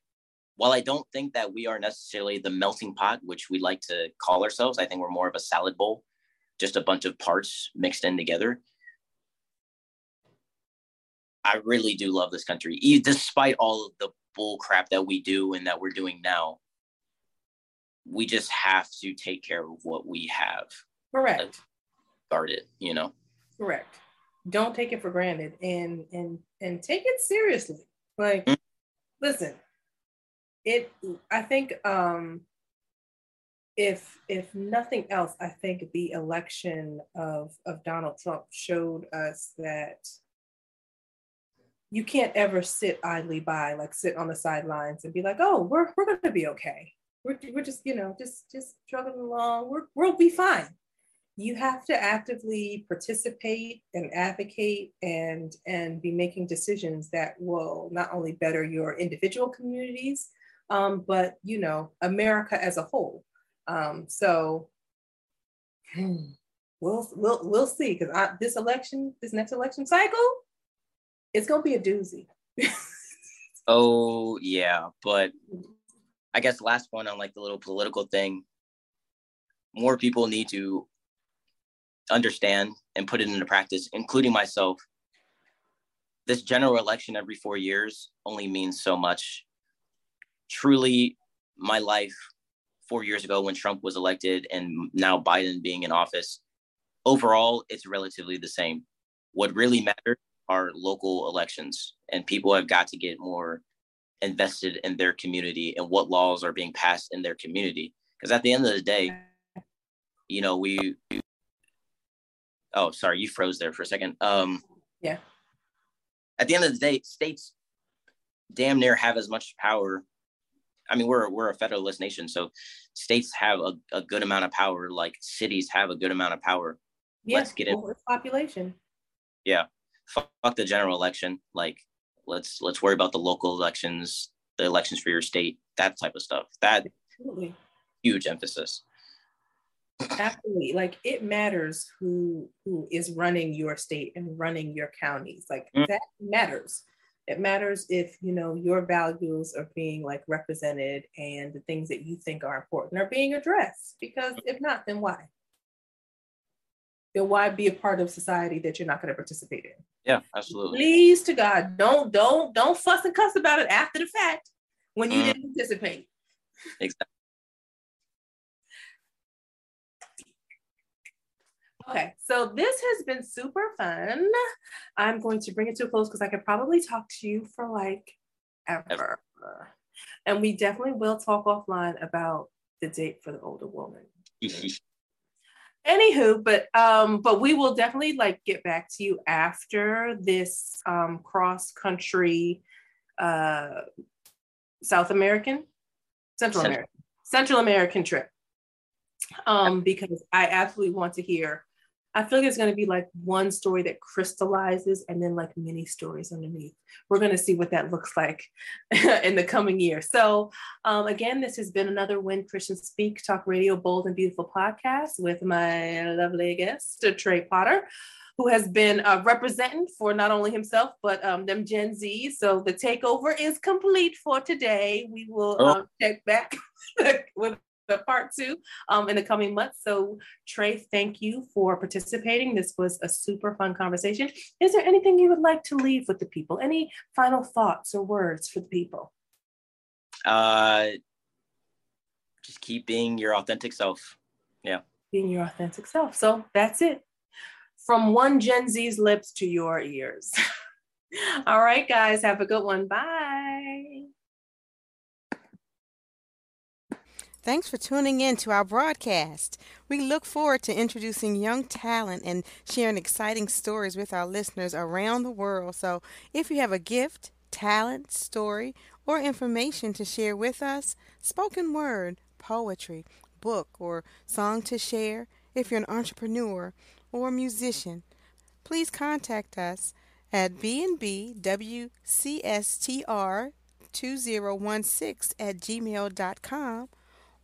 While I don't think that we are necessarily the melting pot, which we like to call ourselves, I think we're more of a salad bowl, just a bunch of parts mixed in together. I really do love this country, despite all of the bull crap that we do and that we're doing now. We just have to take care of what we have. Correct. Like, guard it, you know? Correct. Don't take it for granted, and take it seriously. Like, listen, I think if nothing else, I think the election of Donald Trump showed us that you can't ever sit idly by, like sit on the sidelines and be like, oh, we're going to be okay. We're just, you know, just struggling along. We'll be fine. You have to actively participate and advocate and be making decisions that will not only better your individual communities, but, you know, America as a whole. So We'll see, because this next election cycle, it's gonna be a doozy. Oh yeah, but I guess last one on like the little political thing. More people need to understand and put it into practice, including myself. This general election every 4 years only means so much. Truly, my life 4 years ago when Trump was elected and now Biden being in office, overall, it's relatively the same. What really matters are local elections, and people have got to get more invested in their community and what laws are being passed in their community. Because at the end of the day, you know, oh, sorry, you froze there for a second. Yeah. At the end of the day, states damn near have as much power. I mean, we're a federalist nation, so states have a good amount of power, like cities have a good amount of power. Yeah, let's get in. Population. Yeah. Fuck the general election. Like, let's worry about the local elections, the elections for your state, that type of stuff. That Absolutely. Huge emphasis. Absolutely. Like, it matters who is running your state and running your counties. Like, that matters. It matters if, you know, your values are being like represented and the things that you think are important are being addressed, because if not, then why? Then why be a part of society that you're not going to participate in? Yeah, absolutely. Please to God, don't fuss and cuss about it after the fact when you didn't participate. Exactly. Okay, so this has been super fun. I'm going to bring it to a close because I could probably talk to you for like ever. And we definitely will talk offline about the date for the older woman. Anywho, but we will definitely like get back to you after this cross-country Central American trip. Because I absolutely want to hear. I feel like it's going to be like one story that crystallizes and then like many stories underneath. We're going to see what that looks like in the coming year. So again, this has been another When Christians Speak Talk Radio Bold and Beautiful podcast with my lovely guest, Trey Potter, who has been representing for not only himself, but them Gen Z. So the takeover is complete for today. We will check back with the part two in the coming months. So Trey, thank you for participating. This was a super fun conversation. Is there anything you would like to leave with the people? Any final thoughts or words for the people? Just keep being your authentic self. Yeah. Being your authentic self. So that's it. From one Gen Z's lips to your ears. All right, guys, have a good one. Bye. Thanks for tuning in to our broadcast. We look forward to introducing young talent and sharing exciting stories with our listeners around the world. So if you have a gift, talent, story, or information to share with us, spoken word, poetry, book, or song to share, if you're an entrepreneur or musician, please contact us at bnbwcstr2016@gmail.com.